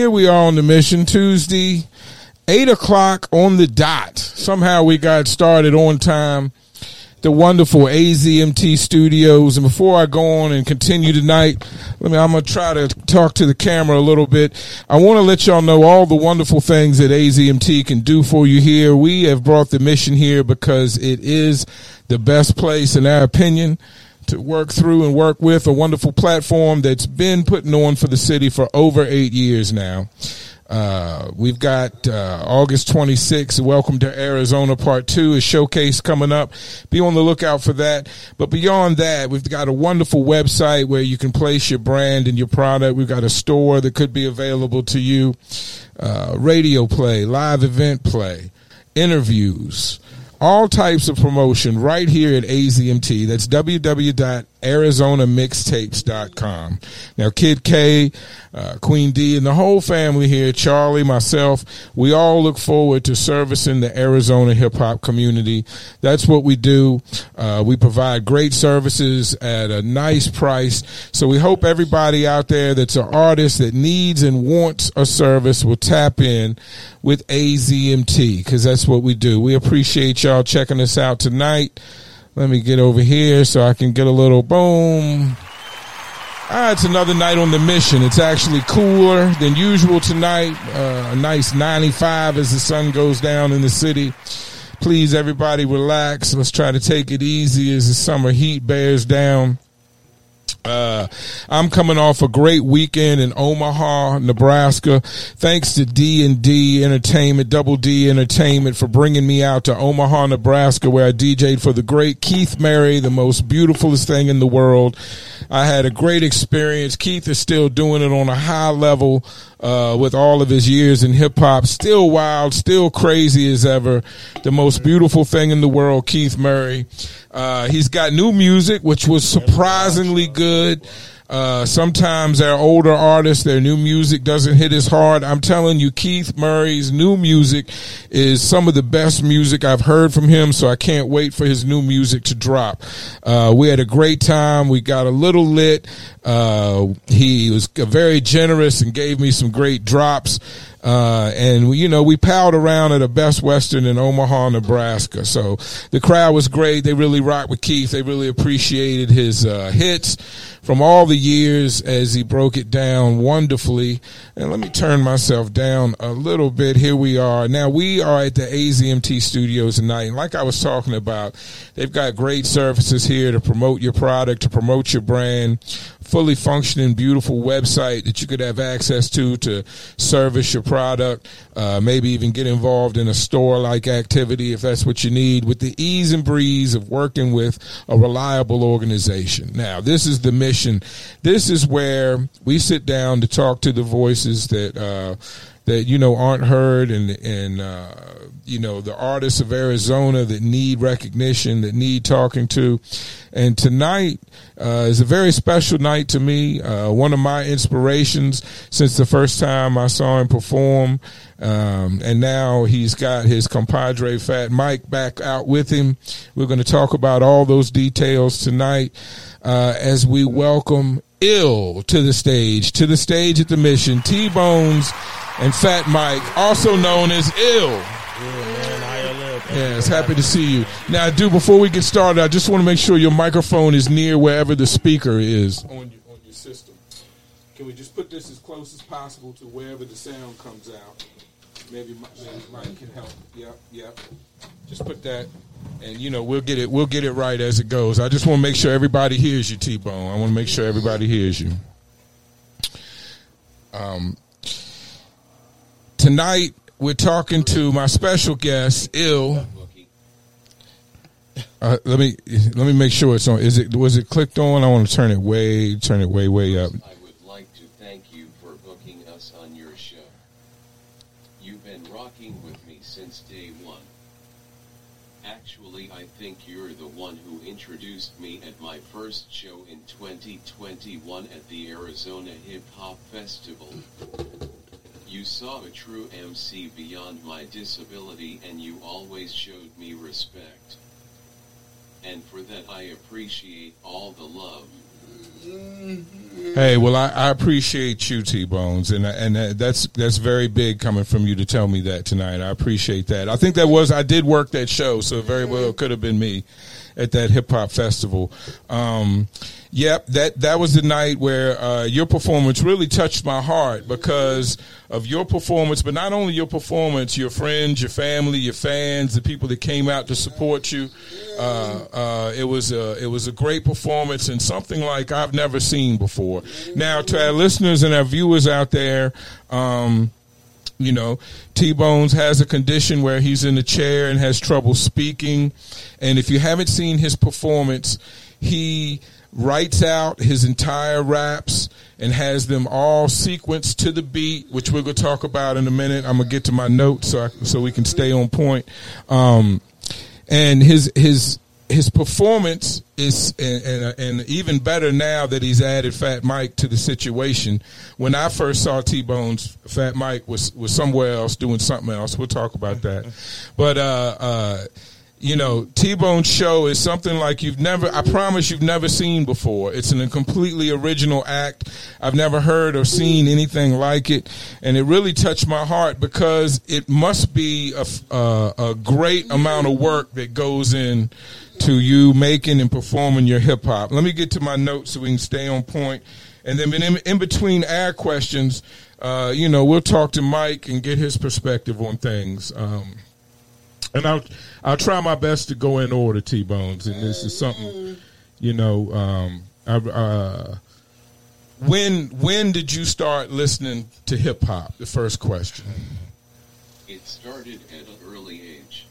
Here we are on the mission Tuesday, 8 o'clock on the dot. Somehow we got started on time. The wonderful AZMT Studios. And before I go on and continue tonight, I'm going to try to talk to the camera a little bit. I want to let y'all know all the wonderful things that AZMT can do for you here. We have brought the mission here because it is the best place, in our opinion, to work through and work with a wonderful platform that's been putting on for the city for over 8 years now. We've got August 26th, Welcome to Arizona Part 2, a showcase coming up. Be on the lookout for that. But beyond that, we've got a wonderful website where you can place your brand and your product. We've got a store that could be available to you, radio play, live event play, interviews, all types of promotion right here at AZMT. That's www.ArizonaMixtapes.com. Now, Kid K, Queen D, and the whole family here, Charlie, myself, we all look forward to servicing the Arizona hip-hop community. That's what we do. We provide great services at a nice price. So we hope everybody out there that's an artist that needs and wants a service will tap in with AZMT, because that's what we do. We appreciate y'all checking us out tonight. Let me get over here so I can get a little boom. It's another night on the mission. It's actually cooler than usual tonight. A nice 95 as the sun goes down in the city. Please, everybody, relax. Let's try to take it easy as the summer heat bears down. I'm coming off a great weekend in Omaha, Nebraska. Thanks to D&D Entertainment, Double D Entertainment, for bringing me out to Omaha, Nebraska, where I DJ'd for the great Keith Murray, the most beautifulest thing in the world. I had a great experience. Keith is still doing it on a high level. With all of his years in hip-hop, still wild, still crazy as ever. The most beautiful thing in the world, Keith Murray. He's got new music, which was surprisingly good. Sometimes they're older artists, their new music doesn't hit as hard. I'm telling you, Keith Murray's new music is some of the best music I've heard from him, so I can't wait for his new music to drop. We had a great time. We got a little lit. He was very generous and gave me some great drops. And we palled around at a Best Western in Omaha, Nebraska. So the crowd was great. They really rocked with Keith. They really appreciated his hits from all the years as he broke it down wonderfully. And let me turn myself down a little bit. Here we are. Now, we are at the AZMT Studios tonight. And like I was talking about, they've got great services here to promote your product, to promote your brand. Fully functioning, beautiful website that you could have access to service your product, maybe even get involved in a store-like activity if that's what you need, with the ease and breeze of working with a reliable organization. Now, this is the mission. This is where we sit down to talk to the voices that that aren't heard, and the artists of Arizona that need recognition, that need talking to. And tonight is a very special night to me. One of my inspirations since the first time I saw him perform, and now he's got his compadre Fat Mike back out with him. We're going to talk about all those details tonight as we welcome Ill to the stage at the mission, T-Bonez and Fat Mike, also known as Ill. Yes, happy to see you. Now, dude, before we get started, I just want to make sure your microphone is near wherever the speaker is. On your system. Can we just put this as close as possible to wherever the sound comes out? Maybe Mike can help. Yep. Just put that, and we'll get it right as it goes. I just want to make sure everybody hears you, T-Bone. I want to make sure everybody hears you. Tonight we're talking to my special guest, Ill. Let me make sure it's on. Was it clicked on? I want to turn it way up. I would like to thank you for booking us on your show. You've been rocking with me since day one. Actually, I think you're the one who introduced me at my first show in 2021 at the Arizona Hip Hop Festival. You saw a true MC beyond my disability, and you always showed me respect. And for that, I appreciate all the love. Hey, well, I appreciate you, T-Bonez, and that's very big coming from you to tell me that tonight. I appreciate that. I think that was, I did work that show, so it very well could have been me at that hip-hop festival. Yep, that was the night where your performance really touched my heart because of your performance, but not only your performance, your friends, your family, your fans, the people that came out to support you. It was a great performance and something like I've never seen before. Now, to our listeners and our viewers out there, you know, T-Bonez has a condition where he's in a chair and has trouble speaking. And if you haven't seen his performance, he writes out his entire raps and has them all sequenced to the beat, which we're going to talk about in a minute. I'm going to get to my notes so we can stay on point. And his performance is, and even better now that he's added Fat Mike to the situation. When I first saw T-Bonez, Fat Mike was somewhere else doing something else. We'll talk about that. But, you know, T-Bonez show is something like you've never seen before. It's a completely original act. I've never heard or seen anything like it. And it really touched my heart because it must be a great amount of work that goes in to you making and performing your hip hop. Let me get to my notes so we can stay on point. And then in between our questions, you know, we'll talk to Mike and get his perspective on things. And I'll try my best to go in order, T-Bonez, and this is something, you know, when did you start listening to hip-hop, the first question? It started at an early age.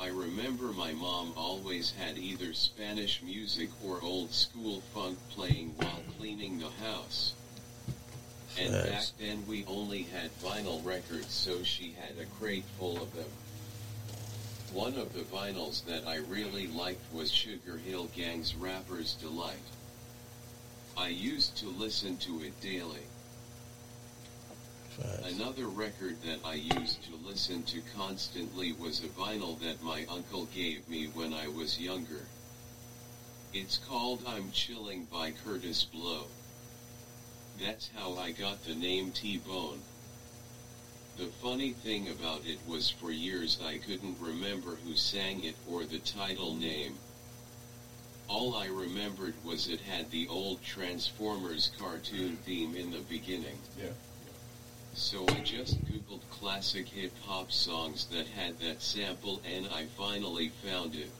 I remember my mom always had either Spanish music or old-school funk playing while cleaning the house. And back then we only had vinyl records, so she had a crate full of them. One of the vinyls that I really liked was Sugar Hill Gang's Rapper's Delight. I used to listen to it daily. Another record that I used to listen to constantly was a vinyl that my uncle gave me when I was younger. It's called I'm Chilling by Kurtis Blow. That's how I got the name T-Bonez. The funny thing about it was for years I couldn't remember who sang it or the title name. All I remembered was it had the old Transformers cartoon theme in the beginning. Yeah. So I just googled classic hip-hop songs that had that sample and I finally found it.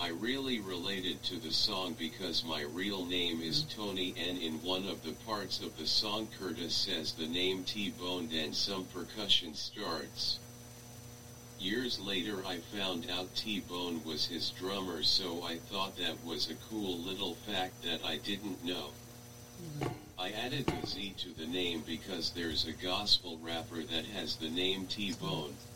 I really related to the song because my real name is Tony, and in one of the parts of the song Kurtis says the name T-Bonez and some percussion starts. Years later I found out T-Bonez was his drummer, so I thought that was a cool little fact that I didn't know. I added the Z to the name because there's a gospel rapper that has the name T-Bonez.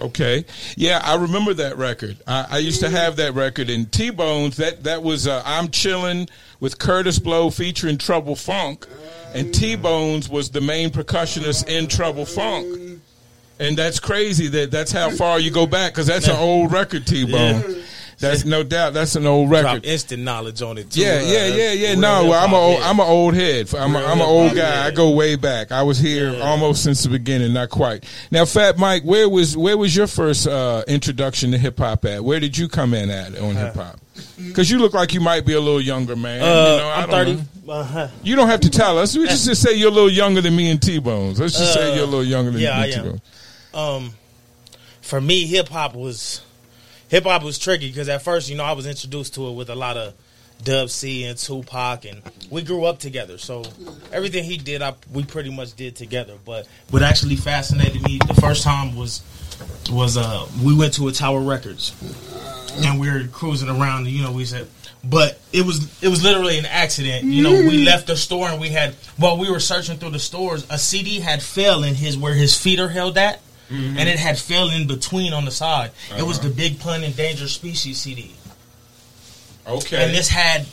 Okay. Yeah, I remember that record. I used to have that record. And T-Bonez, that was I'm Chillin' with Kurtis Blow featuring Trouble Funk. And T-Bonez was the main percussionist in Trouble Funk. And that's crazy that's how far you go back because that's an old record, T-Bonez. Yeah. That's no doubt. That's an old record. Drop instant knowledge on it too. Yeah. No, I'm an old head. I'm an old guy. Head. I go way back. I was here almost since the beginning, not quite. Now, Fat Mike, where was your first introduction to hip hop at? Where did you come in at on hip hop? Because you look like you might be a little younger, man. I'm 30. You don't have to tell us. We just say you're a little younger than me and T-Bonez. Let's just say you're a little younger than me and T-Bonez. For me, hip hop was tricky because at first, you know, I was introduced to it with a lot of Dub C and Tupac, and we grew up together. So everything he did, we pretty much did together. But what actually fascinated me the first time was we went to a Tower Records, and we were cruising around. You know, we said, but it was literally an accident. You know, we left the store and we were searching through the stores, a CD had fell in where his feet are held at. Mm-hmm. And it had fell in between on the side. Uh-huh. It was the Big Pun Endangered Species CD. Okay. And this had,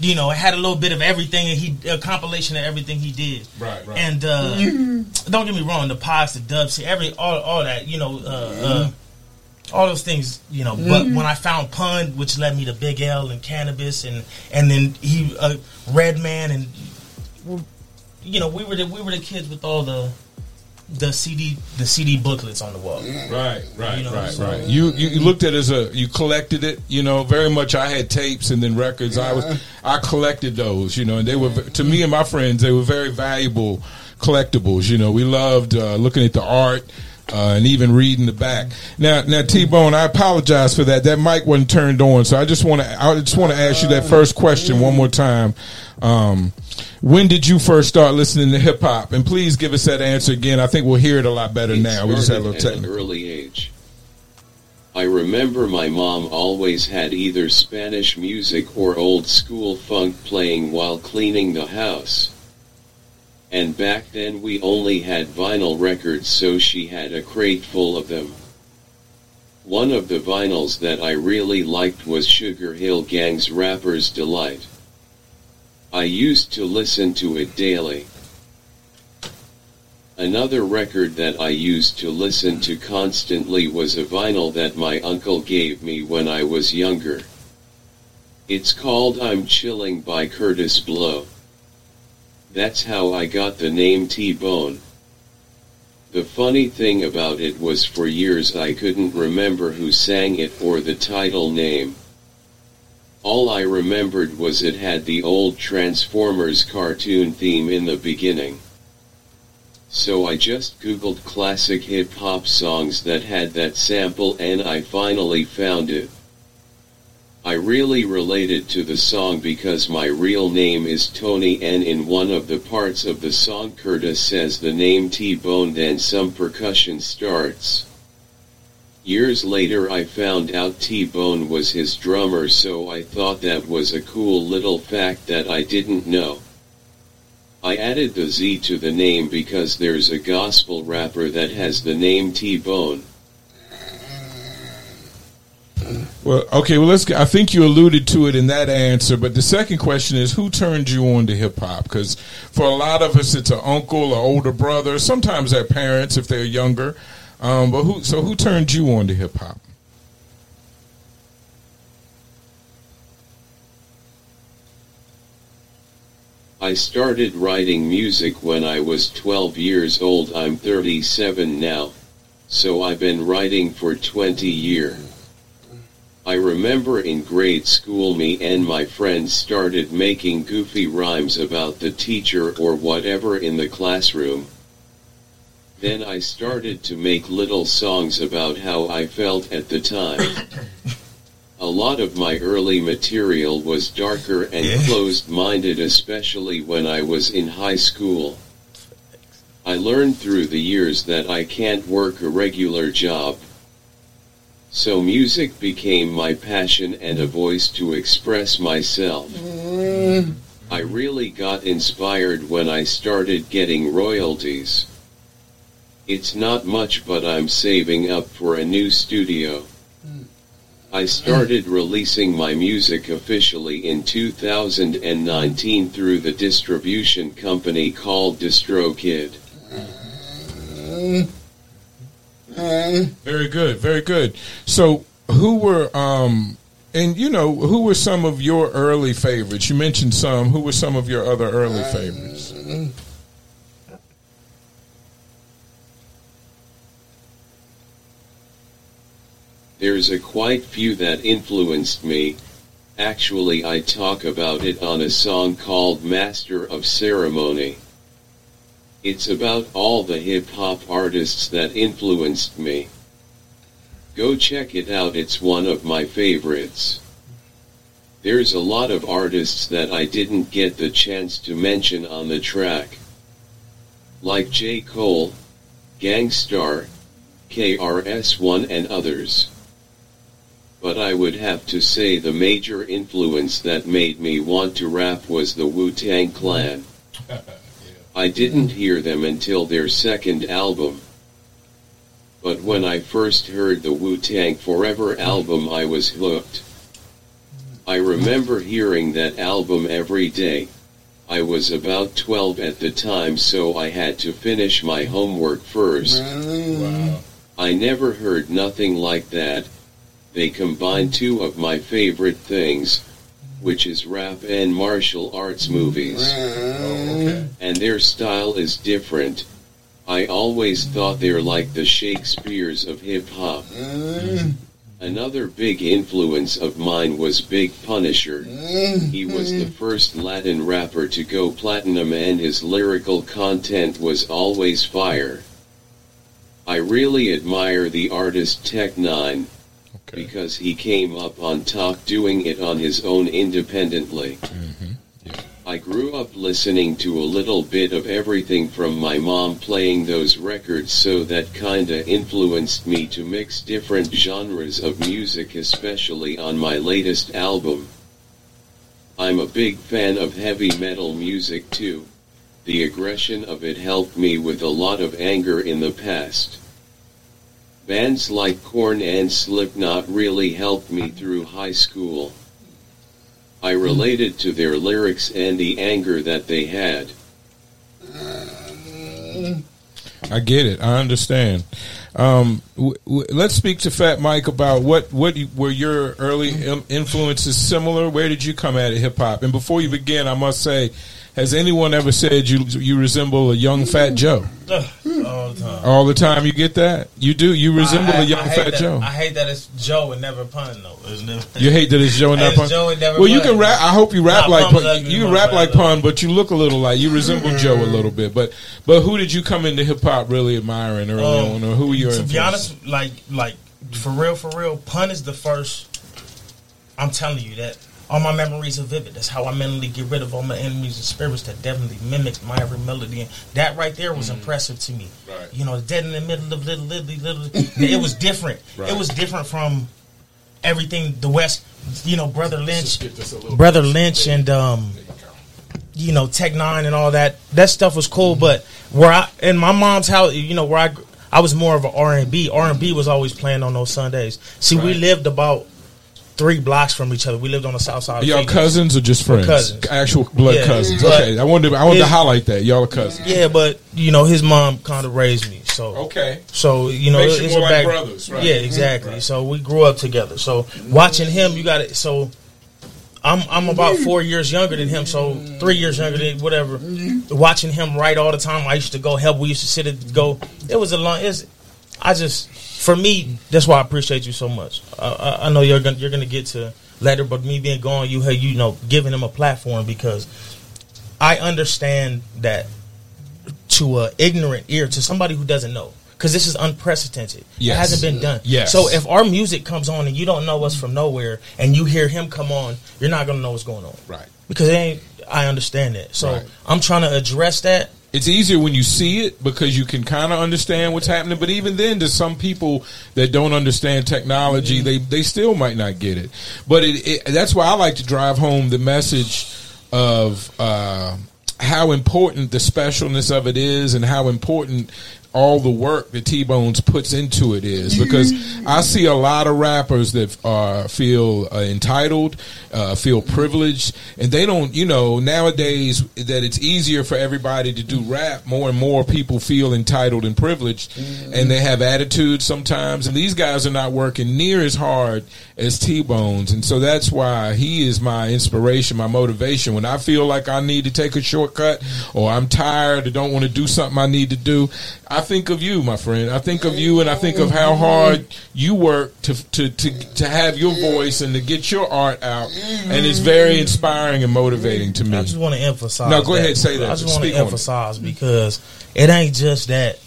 you know, it had a little bit of everything, and a compilation of everything he did. Right. And don't get me wrong, the pods, the dubs, all that, you know, all those things, you know. Mm-hmm. But when I found Pun, which led me to Big L and Canibus, and then he Redman, and you know, we were the kids with all the CD booklets on the wall. Right, you know, right, so. Right. You looked at it as you collected it, you know, very much. I had tapes and then records. Yeah. I collected those, you know, and they were, to me and my friends, they were very valuable collectibles. You know, we loved looking at the art and even reading the back. Now T-Bone, I apologize for that. That mic wasn't turned on, so I just want to ask you that first question one more time. When did you first start listening to hip hop? And please give us that answer again. I think we'll hear it a lot better now. We just had a little technical. At an early age. I remember my mom always had either Spanish music or old school funk playing while cleaning the house. And back then we only had vinyl records, so she had a crate full of them. One of the vinyls that I really liked was Sugar Hill Gang's Rapper's Delight. I used to listen to it daily. Another record that I used to listen to constantly was a vinyl that my uncle gave me when I was younger. It's called I'm Chilling by Kurtis Blow. That's how I got the name T-Bone. The funny thing about it was for years I couldn't remember who sang it or the title name. All I remembered was it had the old Transformers cartoon theme in the beginning. So I just googled classic hip-hop songs that had that sample, and I finally found it. I really related to the song because my real name is Tony, and in one of the parts of the song Kurtis says the name T-Bone, then some percussion starts. Years later I found out T-Bone was his drummer, so I thought that was a cool little fact that I didn't know. I added the Z to the name because there's a gospel rapper that has the name T-Bone. Well, okay, well, I think you alluded to it in that answer, but the second question is, who turned you on to hip-hop? Because for a lot of us, it's an uncle, an older brother, sometimes their parents if they're younger. But who turned you on to hip hop? I started writing music when I was 12 years old. I'm 37 now, so I've been writing for 20 years. I remember in grade school me and my friends started making goofy rhymes about the teacher or whatever in the classroom. Then I started to make little songs about how I felt at the time. A lot of my early material was darker and closed-minded, especially when I was in high school. I learned through the years that I can't work a regular job. So music became my passion and a voice to express myself. I really got inspired when I started getting royalties. It's not much, but I'm saving up for a new studio. I started releasing my music officially in 2019 through the distribution company called DistroKid. Very good, very good. So who were, and you know, who were some of your early favorites? You mentioned some. Who were some of your other early favorites? There's a quite few that influenced me. Actually, I talk about it on a song called Master of Ceremony. It's about all the hip-hop artists that influenced me. Go check it out, it's one of my favorites. There's a lot of artists that I didn't get the chance to mention on the track. Like J. Cole, Gang Starr, KRS-One and others. But I would have to say the major influence that made me want to rap was the Wu-Tang Clan. I didn't hear them until their second album. But when I first heard the Wu-Tang Forever album, I was hooked. I remember hearing that album every day. I was about 12 at the time, so I had to finish my homework first. Wow. I never heard nothing like that. They combine two of my favorite things, which is rap and martial arts movies. And their style is different. I always thought they're like the Shakespeares of hip-hop. Another big influence of mine was Big Punisher. He was the first Latin rapper to go platinum, and his lyrical content was always fire. I really admire the artist Tech N9ne, because he came up on top doing it on his own independently. I grew up listening to a little bit of everything from my mom playing those records, so that kinda influenced me to mix different genres of music, especially on my latest album. I'm a big fan of heavy metal music too. The aggression of it helped me with a lot of anger in the past. Bands like Korn and Slipknot really helped me through high school. I related to their lyrics and the anger that they had. I get it. I understand. Let's speak to Fat Mike about what were your early influences similar? Where did you come at hip-hop? And before you begin, I must say, has anyone ever said you resemble a young Fat Joe? All the time. All the time you get that? You do. You resemble a young Fat Joe. I hate that it's Joe and never pun, though. You hate that it's Joe and not pun? Joe and never pun. Well, you can rap. I hope you rap like pun. You can rap like pun, but you look a little like. You resemble Joe a little bit. But who did you come into hip-hop really admiring early on? Or who were your influences? To be honest, like for real, pun is the first. I'm telling you that. All my memories are vivid. That's how I mentally get rid of all my enemies and spirits that definitely mimicked my every melody. And that right there was impressive to me. Right. You know, dead in the middle of little. It was different. Right. It was different from everything the West. You know, Brother Lynch, and you know, Tech N9ne and all that. That stuff was cool. But where I in my mom's house, you know, where I was more of an R&B. R&B was always playing on those Sundays. See, we lived about 3 blocks from each other. We lived on the south side. Y'all cousins or just friends? We're cousins. Actual blood cousins. Okay. I wanted to highlight that. Y'all are cousins. Yeah, but, you know, his mom kind of raised me. So okay. So, you know, it's more like brothers, right? Yeah, exactly. Right. So we grew up together. So watching him, you got it. So I'm about 4 years younger than him, so 3 years younger than whatever. Watching him write all the time. I used to go help. We used to sit and go. It was a long... For me, that's why I appreciate you so much. I know you're gonna get to later, but me being gone, you know, giving him a platform, because I understand that to an ignorant ear, to somebody who doesn't know, because this is unprecedented. Yes. It hasn't been done. Yes. So if our music comes on and you don't know us from nowhere, and you hear him come on, you're not gonna know what's going on, right? Because I understand that. So I'm trying to address that. It's easier when you see it because you can kind of understand what's happening. But even then, to some people that don't understand technology, they still might not get it. But that's why I like to drive home the message of how important the specialness of it is, and how important all the work that T-Bonez puts into it is, because I see a lot of rappers that feel entitled, feel privileged, and they don't, you know, nowadays that it's easier for everybody to do rap, more and more people feel entitled and privileged, and they have attitudes sometimes, and these guys are not working near as hard as T-Bonez, and so that's why he is my inspiration, my motivation. When I feel like I need to take a shortcut, or I'm tired or don't want to do something I need to do, I think of you, my friend. I think of you, and I think of how hard you work to have your voice and to get your art out, and it's very inspiring and motivating to me. I just want to emphasize. No, go ahead and say that. I just want to emphasize, because it ain't just that.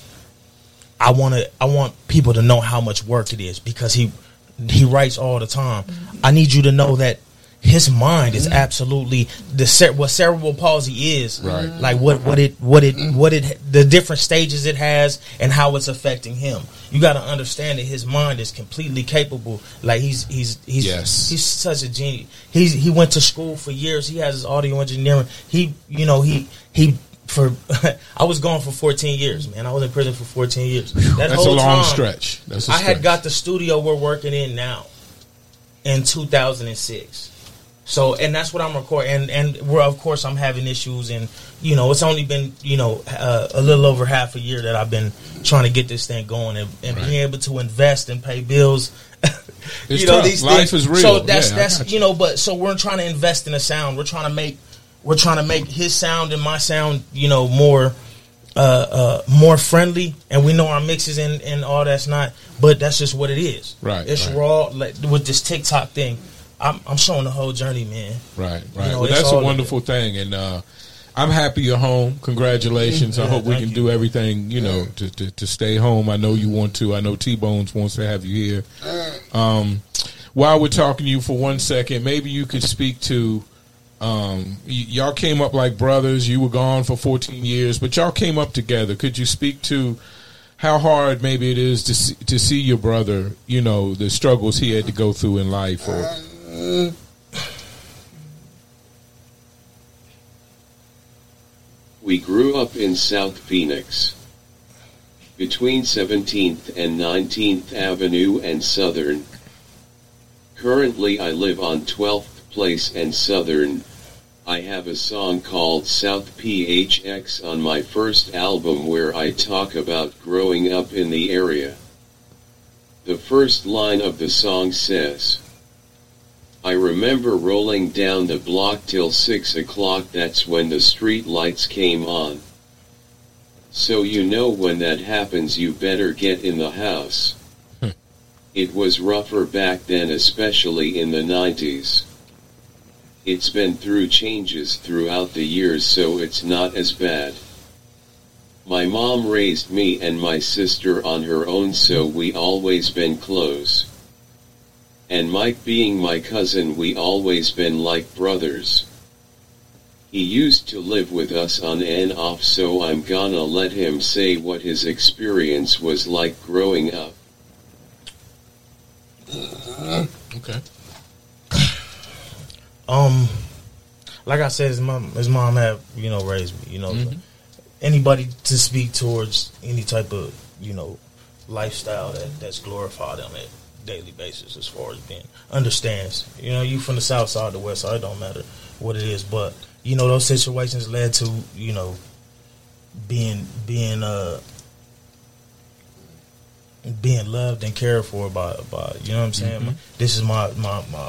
I want people to know how much work it is, because he writes all the time. I need you to know that his mind is absolutely what cerebral palsy is, right? Like what it the different stages it has and how it's affecting him. You got to understand that his mind is completely capable. Like he's such a genius. He went to school for years. He has his audio engineering. I was gone for 14 years, man. I was in prison for 14 years. That's a long stretch. I had got the studio we're working in now in 2006. So, and that's what I'm recording, and we're, of course, I'm having issues, and, you know, it's only been, you know, a little over half a year that I've been trying to get this thing going, and right. being able to invest and pay bills, you know, tough. These life things. Is real. So that's you know, but, so we're trying to invest in a sound, we're trying to make his sound and my sound, you know, more friendly, and we know our mixes and all that's not, but that's just what it is. Right. It's right. raw, like, with this TikTok thing. I'm showing the whole journey, man. Right, right. You know, well, that's a wonderful thing, and I'm happy you're home. Congratulations. Yeah, I hope we can do everything, you know, to stay home. I know you want to. I know T-Bonez wants to have you here. While we're talking to you for 1 second, maybe you could speak to, y'all came up like brothers. You were gone for 14 years, but y'all came up together. Could you speak to how hard maybe it is to see your brother, you know, the struggles he had to go through in life, or... We grew up in South Phoenix, between 17th and 19th Avenue and Southern. Currently I live on 12th Place and Southern. I have a song called South PHX on my first album where I talk about growing up in the area. The first line of the song says, I remember rolling down the block till 6 o'clock, that's when the street lights came on. So you know when that happens you better get in the house. It was rougher back then, especially in the 90s. It's been through changes throughout the years, so it's not as bad. My mom raised me and my sister on her own, so we always been close. And Mike being my cousin, we always been like brothers. He used to live with us on and off, so I'm gonna let him say what his experience was like growing up. Okay. Like I said, his mom have, you know, raised me, you know. Mm-hmm. Anybody to speak towards any type of, you know, lifestyle that's glorified on it. Daily basis, as far as being understands, you know, you from the south side, the west side, it don't matter what it is, but you know those situations led to, you know, being loved and cared for by you know what I'm saying. Mm-hmm. This is my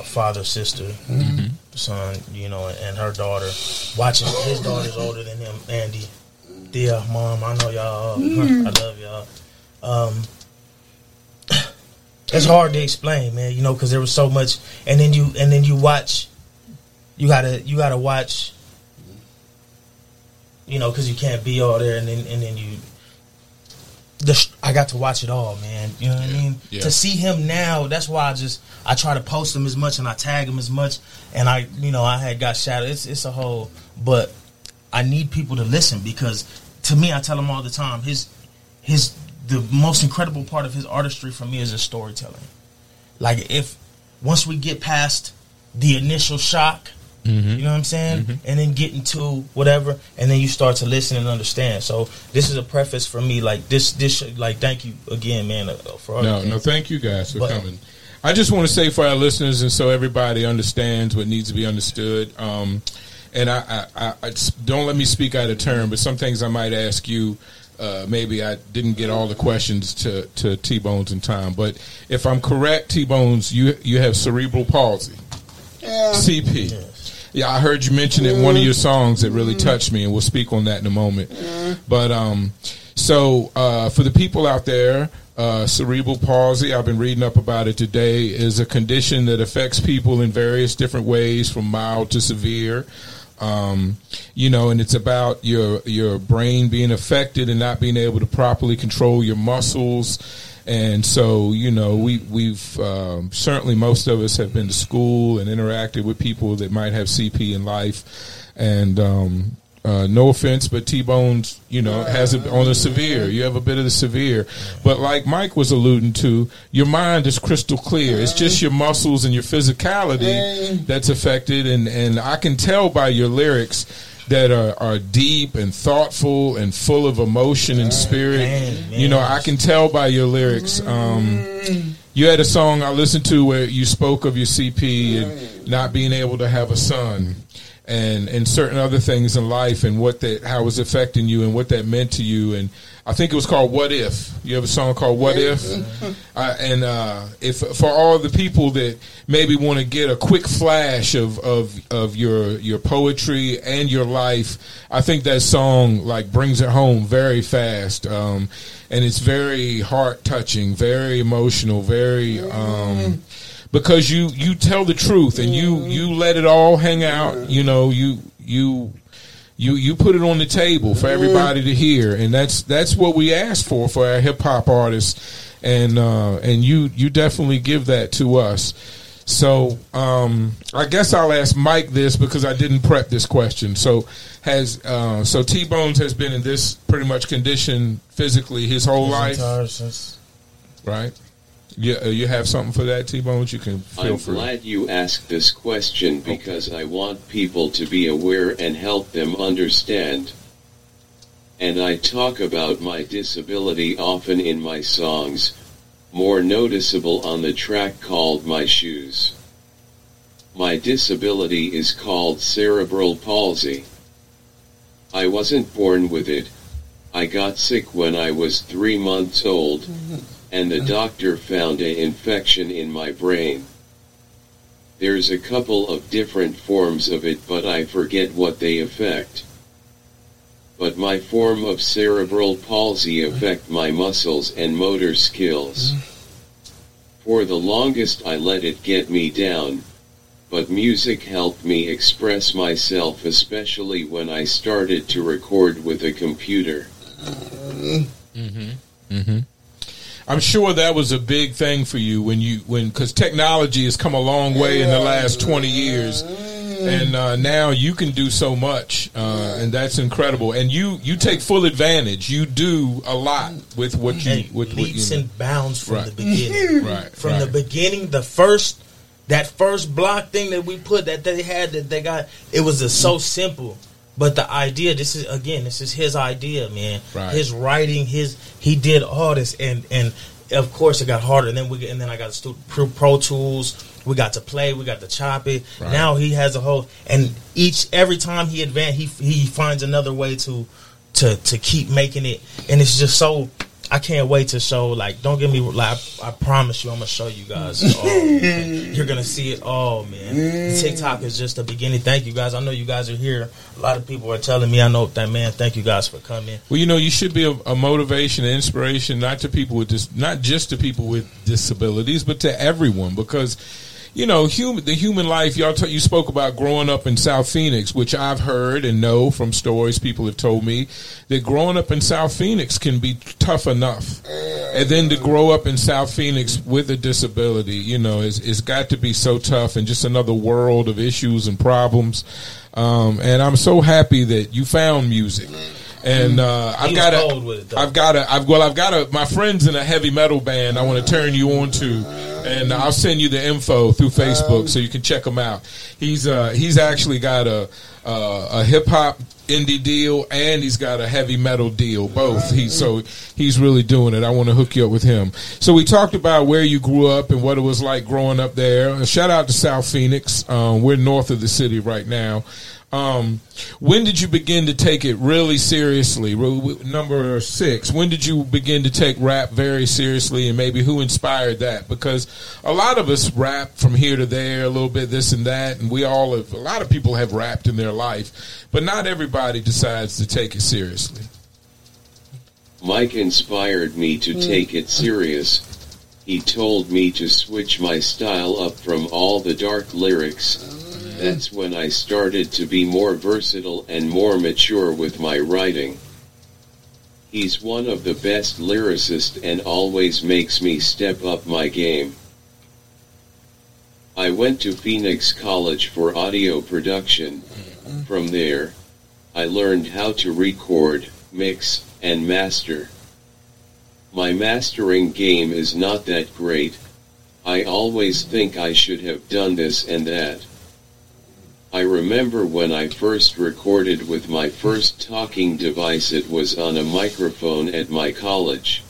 father's sister, mm-hmm. son, you know, and her daughter. Watching his daughter's older than him, Andy, Thea, Mom. I know y'all. Mm-hmm. I love y'all. It's hard to explain, man. You know, because there was so much, and then you watch. You gotta watch. You know, because you can't be all there, and then you. I got to watch it all, man. You know what I mean? Yeah. To see him now, that's why I try to post him as much and I tag him as much, and I had got shadowed. It's a whole, but I need people to listen, because to me, I tell him all the time, his. The most incredible part of his artistry for me is his storytelling. Like, if once we get past the initial shock, mm-hmm. you know what I'm saying, mm-hmm. and then get into whatever, and then you start to listen and understand. So this is a preface for me. Like this, like thank you again, man. For all thank you guys for coming. I just want to say for our listeners, and so everybody understands what needs to be understood. And I don't let me speak out of turn, but some things I might ask you. Maybe I didn't get all the questions to T-Bonez in time, but if I'm correct, T-Bonez, you have cerebral palsy, CP. Yes. Yeah, I heard you mention it in one of your songs that really touched me, and we'll speak on that in a moment. But so for the people out there, cerebral palsy, I've been reading up about it today, is a condition that affects people in various different ways, from mild to severe. You know, and it's about your brain being affected and not being able to properly control your muscles. And so, you know, we've certainly most of us have been to school and interacted with people that might have CP in life. And no offense, but T-Bonez, you know, has it on the severe. You have a bit of the severe. But like Mike was alluding to, your mind is crystal clear. It's just your muscles and your physicality that's affected. And I can tell by your lyrics that are deep and thoughtful and full of emotion and spirit. You know, I can tell by your lyrics You had a song I listened to where you spoke of your CP and not being able to have a son, and certain other things in life, and what that, how it was affecting you and what that meant to you. And I think it was called What If. You have a song called What If? If for all the people that maybe want to get a quick flash of your poetry and your life, I think that song like brings it home very fast. And it's very heart touching, very emotional, very because you tell the truth and you let it all hang out, you know, you put it on the table for everybody to hear, and that's what we ask for our hip hop artists, and you definitely give that to us. So I guess I'll ask Mike this because I didn't prep this question. So so T-Bonez has been in this pretty much condition physically his whole life, right? Yeah, you have something for that, T-Bonez? You can feel free. I'm glad you asked this question because I want people to be aware and help them understand. And I talk about my disability often in my songs, more noticeable on the track called My Shoes. My disability is called cerebral palsy. I wasn't born with it. I got sick when I was 3 months old. And the doctor found an infection in my brain. There's a couple of different forms of it, but I forget what they affect. But my form of cerebral palsy affect my muscles and motor skills. For the longest I let it get me down, but music helped me express myself, especially when I started to record with a computer. I'm sure that was a big thing for you because technology has come a long way in the last 20 years, and now you can do so much, and that's incredible. And you take full advantage. You do a lot with what you leaps and bounds from the beginning. From the beginning, that first block thing that we put that they had that they got, it was just so simple. But the idea, this is his idea, man. Right. His writing, he did all this, and of course it got harder. And then I got Pro Tools. We got to play. We got to chop it. Right. Now he has a whole, and every time he advances, he finds another way to keep making it. And it's just so. I can't wait to show, don't get me, I promise you I'm going to show you guys all. You're going to see it all, man. TikTok is just the beginning. Thank you guys. I know you guys are here. A lot of people are telling me, thank you guys for coming. Well, you should be a motivation, an inspiration, not just to people with disabilities, but to everyone, because the human life, you spoke about growing up in South Phoenix, which I've heard and know from stories people have told me, that growing up in South Phoenix can be tough enough. And then to grow up in South Phoenix with a disability, it's got to be so tough, and just another world of issues and problems. And I'm so happy that you found music. And I've got my friend's in a heavy metal band I want to turn you on to, and I'll send you the info through Facebook so you can check him out. He's actually got a hip hop indie deal, and he's got a heavy metal deal, both. He's really doing it. I want to hook you up with him. So we talked about where you grew up and what it was like growing up there. And shout out to South Phoenix. We're north of the city right now. When did you begin to take it really seriously? Number 6, when did you begin to take rap very seriously, and maybe who inspired that? Because a lot of us rap from here to there, a little bit this and that, and a lot of people have rapped in their life, but not everybody decides to take it seriously. Mike inspired me to take it serious. He told me to switch my style up from all the dark lyrics. That's when I started to be more versatile and more mature with my writing. He's one of the best lyricists and always makes me step up my game. I went to Phoenix College for audio production. From there, I learned how to record, mix, and master. My mastering game is not that great. I always think I should have done this and that. I remember when I first recorded with my first talking device, it was on a microphone at my college.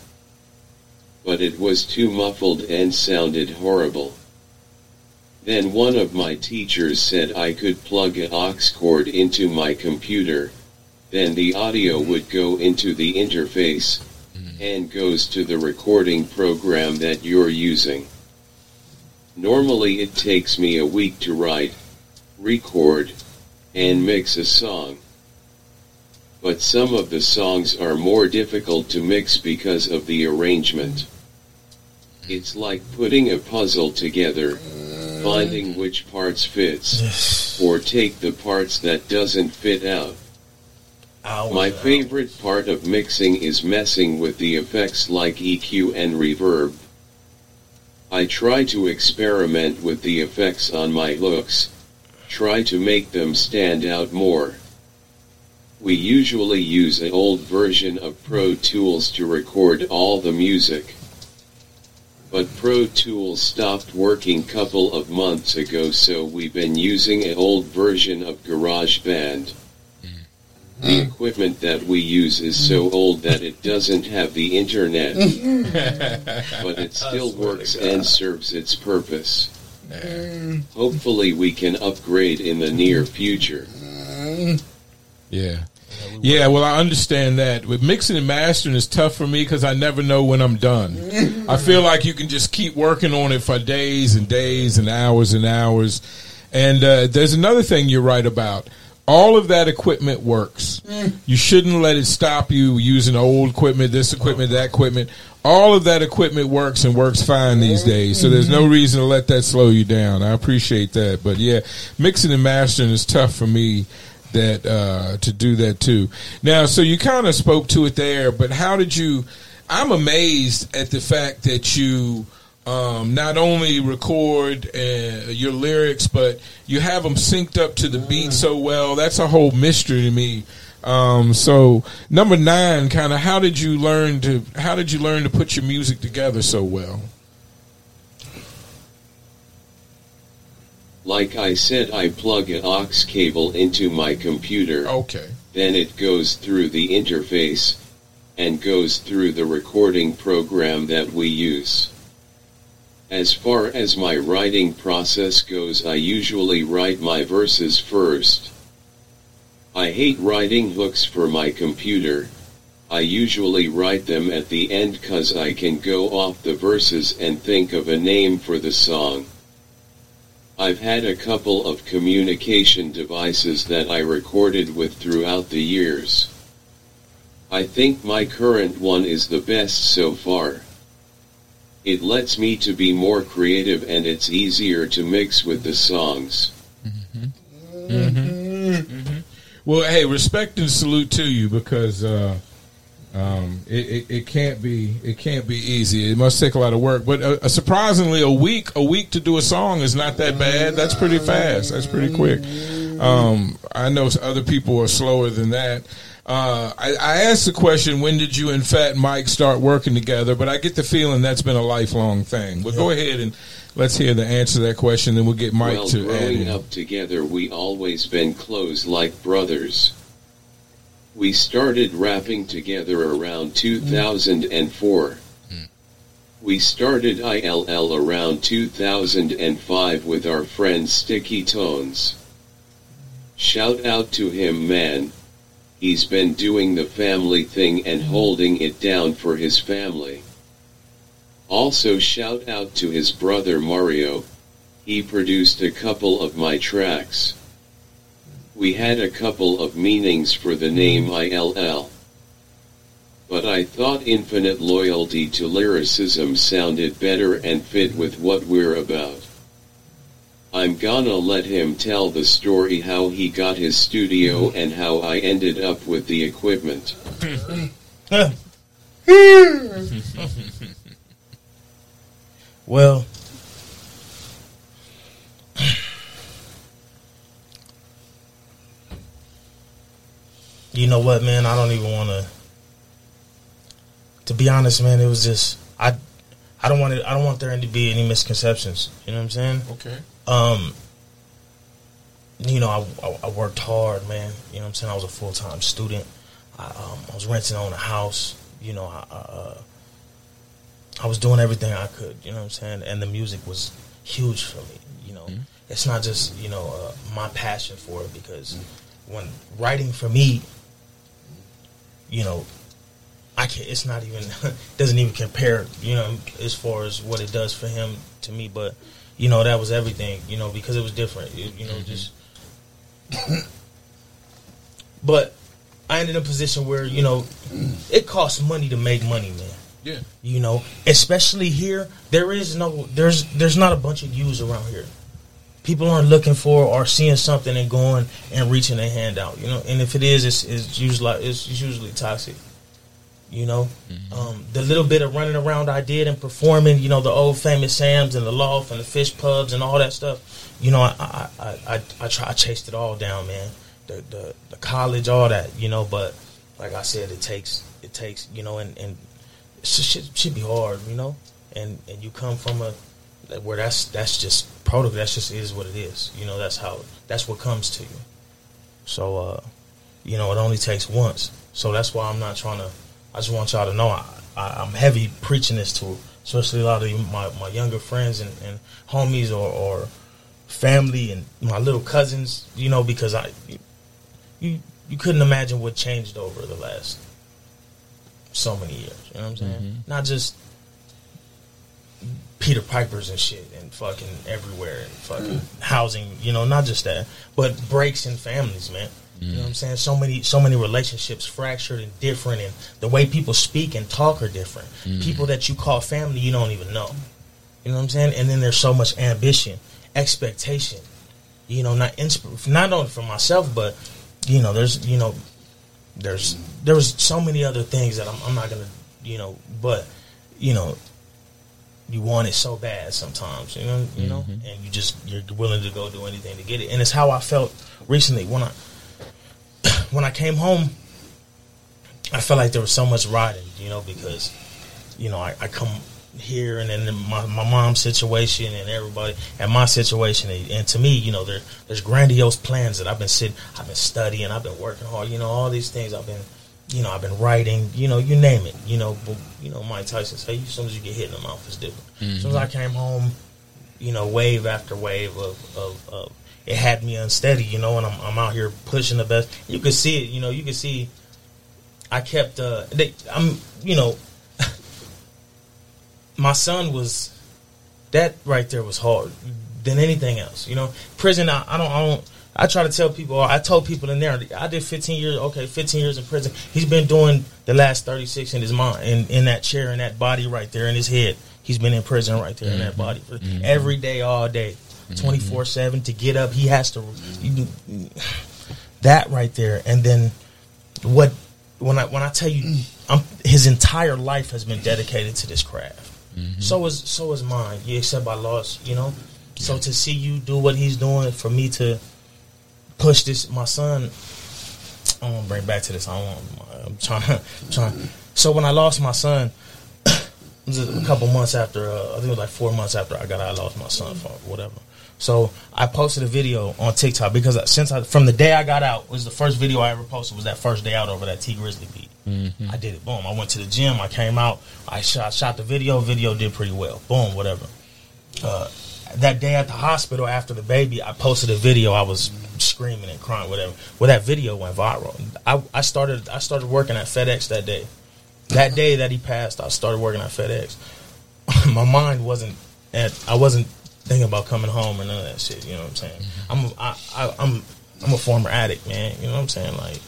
but it was too muffled and sounded horrible. Then one of my teachers said I could plug an aux cord into my computer, then the audio would go into the interface, and goes to the recording program that you're using. Normally it takes me a week to write, record, and mix a song. But some of the songs are more difficult to mix because of the arrangement. It's like putting a puzzle together, finding which parts fits, or take the parts that doesn't fit out. My favorite part of mixing is messing with the effects like EQ and reverb. I try to experiment with the effects on my hooks, try to make them stand out more. We usually use an old version of Pro Tools to record all the music. But Pro Tools stopped working couple of months ago, so we've been using an old version of GarageBand. The equipment that we use is so old that it doesn't have the internet, but it still works and serves its purpose. Hopefully we can upgrade in the near future. Yeah, well, I understand that. With mixing and mastering, it's tough for me because I never know when I'm done. I feel like you can just keep working on it for days and days and hours and hours. And there's another thing you're right about. All of that equipment works. You shouldn't let it stop you using old equipment, this equipment, that equipment. All of that equipment works and works fine these days. So there's no reason to let that slow you down. I appreciate that. But, yeah, mixing and mastering is tough for me that to do that, too. Now, so you kind of spoke to it there, but how did you – I'm amazed at the fact that you – not only record your lyrics, but you have them synced up to the beat so well. That's a whole mystery to me. So number 9, kind of, how did you learn to put your music together so well? Like I said, I plug an aux cable into my computer. Okay. Then it goes through the interface and goes through the recording program that we use. As far as my writing process goes, I usually write my verses first. I hate writing hooks for my computer. I usually write them at the end cause I can go off the verses and think of a name for the song. I've had a couple of communication devices that I recorded with throughout the years. I think my current one is the best so far. It lets me to be more creative and it's easier to mix with the songs. Well, hey, respect and salute to you because it can't be easy. It must take a lot of work. But surprisingly, a week to do a song is not that bad. That's pretty fast. That's pretty quick. I know other people are slower than that. I asked the question, when did you and Fat Mike start working together? But I get the feeling that's been a lifelong thing. Well, go ahead and let's hear the answer to that question, then we'll get Mike to add in. Growing up together, we always been close like brothers. We started rapping together around 2004. We started ILL around 2005 with our friend Sticky Tones. Shout out to him, man. He's been doing the family thing and holding it down for his family. Also shout out to his brother Mario. He produced a couple of my tracks. We had a couple of meanings for the name ILL. But I thought infinite loyalty to lyricism sounded better and fit with what we're about. I'm gonna let him tell the story how he got his studio and how I ended up with the equipment. Well, you know what, man? I don't even want to be honest, man, it was just I don't want there to be any misconceptions. You know what I'm saying? Okay. You know, I worked hard, man. You know what I'm saying? I was a full-time student. I was renting on a house. You know, I I was doing everything I could, you know what I'm saying? And the music was huge for me, you know. Mm-hmm. It's not just, you know, my passion for it, because when writing for me, you know, I can't, it's not even, doesn't even compare, you know, as far as what it does for him to me. But, you know, that was everything, you know, because it was different, it, you know, mm-hmm. just. But I ended in a position where, you know, it costs money to make money, man. Yeah. You know, especially here, there's not a bunch of U's around here. People aren't looking for or seeing something and going and reaching their hand out, you know. And if it is, it's usually toxic, you know. Mm-hmm. The little bit of running around I did and performing, you know, the old famous Sam's and the Loft and the fish pubs and all that stuff, you know, I chased it all down, man. The college, all that, you know. But like I said, it takes, you know, and shit should be hard, you know. And you come from a where that's just product, that's just is what it is, you know. That's what comes to you. So you know, it only takes once. So that's why I'm not trying to. I just want y'all to know I'm heavy preaching this to, especially a lot of my younger friends and homies or family and my little cousins, you know, because you couldn't imagine what changed over the last so many years. You know what I'm saying? Mm-hmm. Not just Peter Pipers and shit and fucking everywhere and fucking housing, you know, not just that, but breaks in families, man. Mm-hmm. You know what I'm saying? So many relationships fractured and different, and the way people speak and talk are different. Mm-hmm. People that you call family, you don't even know. You know what I'm saying? And then there's so much ambition, expectation, you know, not only for myself, but, you know, there was so many other things that I'm not gonna, you know, but, you know, you want it so bad sometimes, you know, and you're willing to go do anything to get it. And it's how I felt recently when I came home. I felt like there was so much riding, you know, because, you know, I come here and then my mom's situation and everybody and my situation, and to me, you know, there's grandiose plans that I've been studying, I've been working hard, you know, all these things I've been writing, you know, you name it, you know. But, you know, Mike Tyson said, as soon as you get hit in the mouth, it's different. Mm-hmm. As soon as I came home, you know, wave after wave of it had me unsteady, you know, and I'm out here pushing the best. You could see it, you know, I kept you know, my son was, that right there was hard than anything else, you know. Prison, I try to tell people, I told people in there, I did 15 years in prison. He's been doing the last 36 in his mind, in that chair, in that body right there, in his head. He's been in prison right there, mm-hmm. in that body. Mm-hmm. Every day, all day, 24/7, to get up, he has to, that right there. And then when I tell you, his entire life has been dedicated to this craft. Mm-hmm. So is mine. Yeah, except I lost, you know. Yeah. So to see you do what he's doing, for me to push this, my son. I want to bring back to this. I'm trying. So when I lost my son, it was a couple months after. I think it was like 4 months after I got out. I lost my son for whatever. So I posted a video on TikTok because from the day I got out, was the first video I ever posted, was that first day out over that T Grizzly beat. Mm-hmm. I did it. Boom. I went to the gym. I came out. I shot the video. Video did pretty well. Boom. Whatever. That day at the hospital after the baby, I posted a video. I was screaming and crying, whatever. Well, that video went viral. I started working at FedEx that day. That day that he passed, I started working at FedEx. My mind wasn't thinking about coming home or none of that shit. You know what I'm saying? I'm a former addict, man. You know what I'm saying? Like,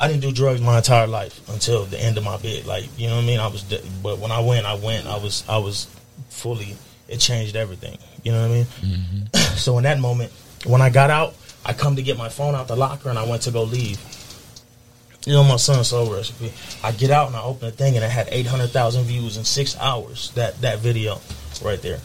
I didn't do drugs my entire life until the end of my bid. Like, you know what I mean? But when I went. I was fully. It changed everything. You know what I mean? Mm-hmm. So in that moment, when I got out, I come to get my phone out the locker and I went to go leave. You know, my son's soul recipe. I get out and I open the thing and it had 800,000 views in 6 hours. That video right there.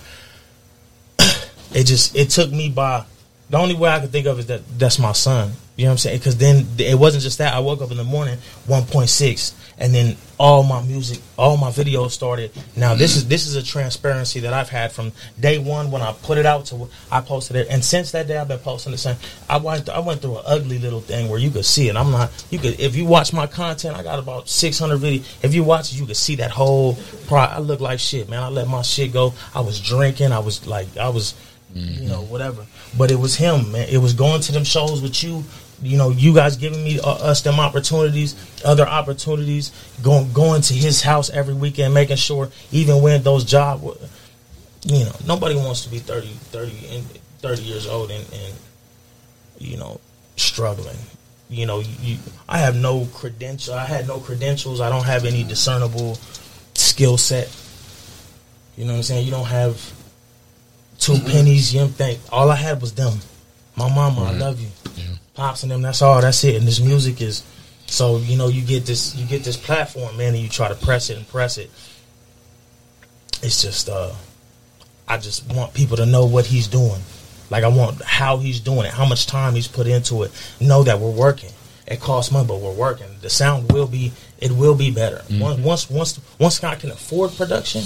It took me by. The only way I could think of is that's my son. You know what I'm saying? Because then it wasn't just that. I woke up in the morning, 1.6, and then all my music, all my videos started. Now this is a transparency that I've had from day one when I put it out to I posted it, and since that day I've been posting the same. I went through an ugly little thing where you could see it. I'm not you could if you watch my content, I got about 600 videos. If you watch it, you could see that whole. I look like shit, man. I let my shit go. I was drinking. I was. Mm-hmm. You know, whatever. But it was him, man. It was going to them shows with you. You know, you guys giving me us them opportunities, other opportunities. Going to his house every weekend, making sure even when those jobs, you know, nobody wants to be 30 years old and you know struggling. You know, I have no credential. I had no credentials. I don't have any discernible skill set. You know what I'm saying? You don't have. Two pennies, you know what I'm saying? All I had was them. My mama, I love you. Yeah. Pops and them, that's all, that's it. And this music is so, you know, you get this platform, man, and you try to press it. It's just I just want people to know what he's doing. Like I want how he's doing it, how much time he's put into it. Know that we're working. It costs money, but we're working. The sound will be better. Mm-hmm. Once I can afford production,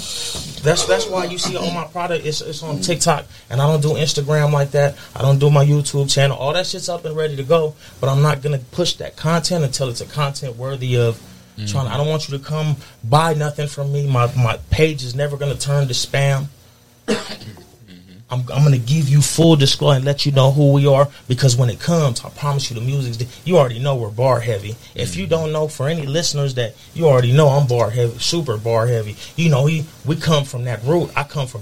that's why you see all my product. It's on TikTok, and I don't do Instagram like that. I don't do my YouTube channel. All that shit's up and ready to go, but I'm not gonna push that content until it's a content worthy of trying. I don't want you to come buy nothing from me. My page is never gonna turn to spam. I'm going to give you full disclosure and let you know who we are, because when it comes, I promise you the music's... You already know we're bar heavy. If you don't know, for any listeners that you already know, I'm bar heavy, super bar heavy. You know, we come from that root. I come from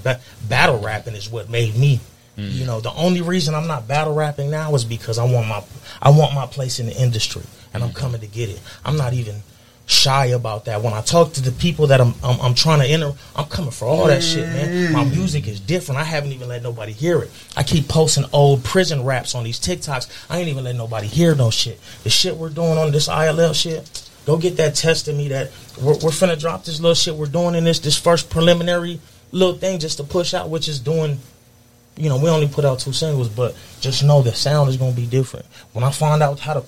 battle rapping is what made me. Mm. You know, the only reason I'm not battle rapping now is because I want my place in the industry, and I'm coming to get it. I'm not even... shy about that. When I talk to the people that I'm trying to enter, I'm coming for all that shit, man. My music is different. I haven't even let nobody hear it. I keep posting old prison raps on these TikToks. I ain't even let nobody hear no shit. The shit we're doing on this ILL shit, go get that test of me that we're finna drop this little shit we're doing in this first preliminary little thing just to push out, which is doing, you know, we only put out 2 singles, but just know the sound is going to be different. When I find out how to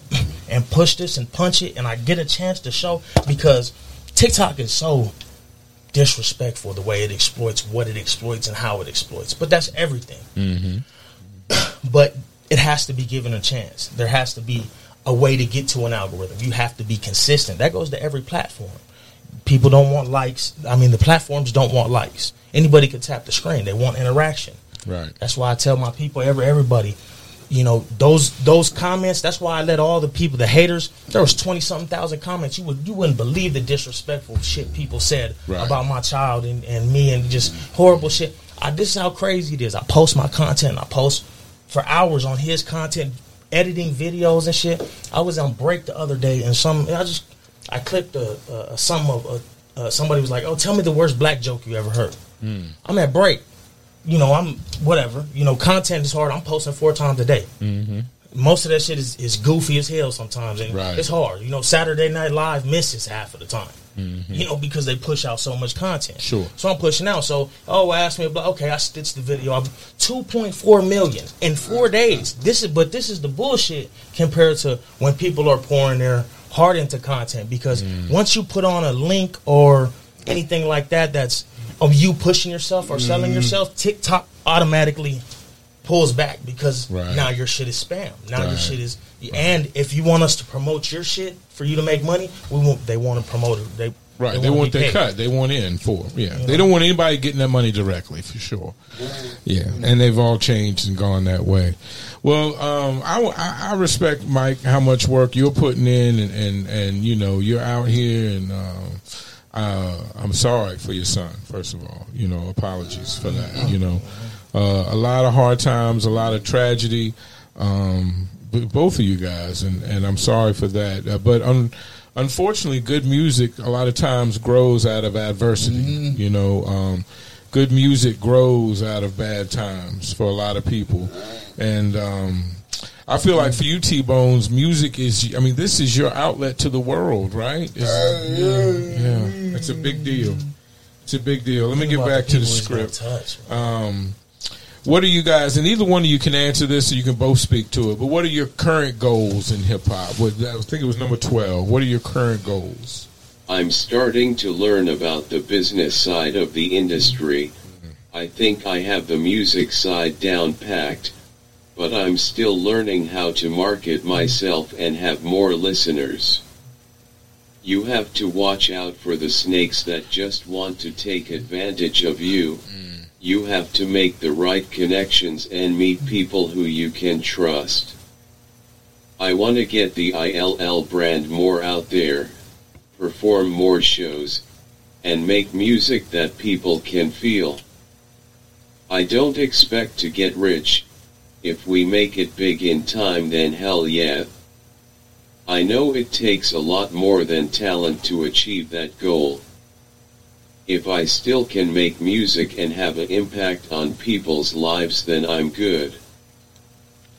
and push this and punch it, and I get a chance to show, because TikTok is so disrespectful the way it exploits, what it exploits, and how it exploits. But that's everything. Mm-hmm. But it has to be given a chance. There has to be a way to get to an algorithm. You have to be consistent. That goes to every platform. People don't want likes. I mean, the platforms don't want likes. Anybody could tap the screen. They want interaction. Right. That's why I tell my people, everybody, you know, those comments. That's why I let all the people, the haters. There was 20-something thousand comments. You wouldn't believe the disrespectful shit people said about my child and me and just horrible shit. This is how crazy it is. I post my content. I post for hours on his content, editing videos and shit. I was on break the other day, and I clipped somebody was like, "Oh, tell me the worst black joke you ever heard." I'm at break. You know, I'm whatever. You know, content is hard. I'm posting 4 times a day. Mm-hmm. Most of that shit is goofy as hell sometimes, and it's hard. You know, Saturday Night Live misses half of the time. Mm-hmm. You know, because they push out so much content. Sure. So I'm pushing out. So, ask me about. Okay, I stitched the video. I'm 2.4 million in 4 days. This is the bullshit compared to when people are pouring their heart into content, because once you put on a link or anything like that, that's of you pushing yourself or selling yourself, TikTok automatically pulls back, because now your shit is spam. Now your shit is... And if you want us to promote your shit for you to make money, they want to promote it. They want their cut. They want in for. Yeah. You know? They don't want anybody getting that money directly, for sure. Yeah. And they've all changed and gone that way. Well, I respect, Mike, how much work you're putting in and you know, you're out here and... I'm sorry for your son, first of all. You know, apologies for that. You know, a lot of hard times, a lot of tragedy, both of you guys, and I'm sorry for that. But unfortunately, good music a lot of times grows out of adversity. Mm-hmm. You know, good music grows out of bad times for a lot of people. And I feel like for you, T-Bonez, music is, I mean, this is your outlet to the world, right? Yeah, it's a big deal. Let me get back to the script. What are you guys, and either one of you can answer this or you can both speak to it, but what are your current goals in hip-hop? I think it was number 12. What are your current goals? I'm starting to learn about the business side of the industry. I think I have the music side down packed, but I'm still learning how to market myself and have more listeners. You have to watch out for the snakes that just want to take advantage of you. You have to make the right connections and meet people who you can trust. I want to get the ILL brand more out there, perform more shows, and make music that people can feel. I don't expect to get rich. If we make it big in time, then hell yeah. I know it takes a lot more than talent to achieve that goal. If I still can make music and have an impact on people's lives, then I'm good.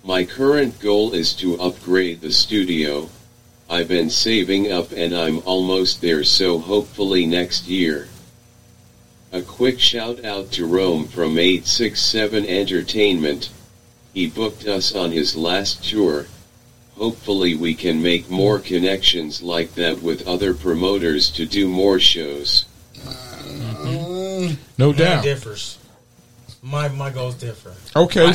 My current goal is to upgrade the studio. I've been saving up and I'm almost there, so hopefully next year. A quick shout out to Rome from 867 Entertainment. He booked us on his last tour. Hopefully we can make more connections like that with other promoters to do more shows. No doubt. Mine differs. My goals differ. Okay,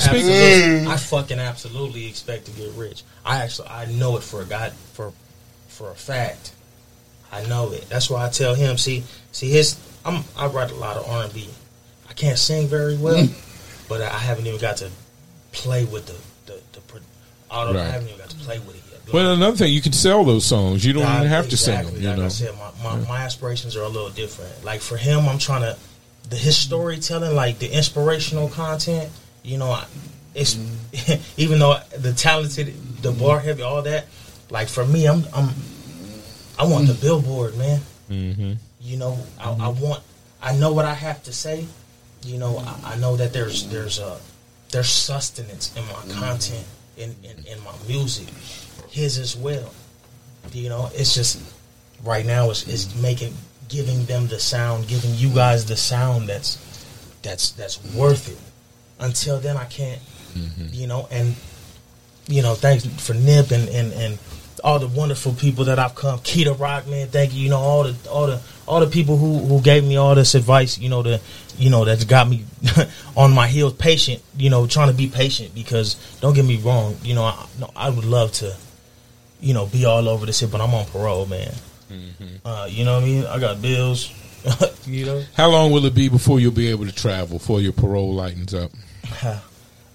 I fucking absolutely expect to get rich. I know it for a fact. I know it. That's why I tell him. See his. I write a lot of R&B. I can't sing very well, but I haven't even got to play with the I haven't even got to play with it yet. But well, another thing, you can sell those songs. You don't even have to sing them. You know? I said, my aspirations are a little different. Like for him, I'm trying to. His storytelling, like the inspirational content, you know, it's even though the talented, the bar heavy, all that. Like for me, I want the billboard, man. Mm-hmm. You know, I know what I have to say. You know, I know that there's sustenance in my content, in my music, his as well. You know, it's just right now it's making. Giving them the sound, giving you guys the sound that's worth it. Until then, I can't, you know. And you know, thanks for Nip and all the wonderful people that I've come. Keita Rockman, thank you. You know, all the people who gave me all this advice. You know, that's got me on my heels. Patient, you know, trying to be patient because don't get me wrong. You know, I would love to, you know, be all over this shit, but I'm on parole, man. You know what I mean? I got bills. You know. How long will it be before you'll be able to travel? Before your parole lightens up?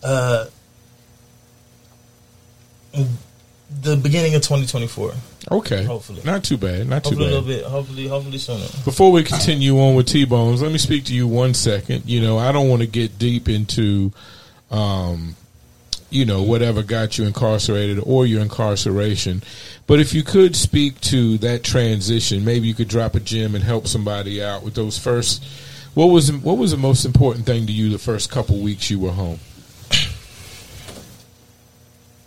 The beginning of 2024. Okay. Hopefully, not too bad. Not hopefully too bad. A little bit. Hopefully sooner. Before we continue on with T-Bonez, let me speak to you 1 second. You know, I don't want to get deep into, you know, whatever got you incarcerated or your incarceration. But if you could speak to that transition, maybe you could drop a gem and help somebody out with those first. What was the most important thing to you the first couple weeks you were home?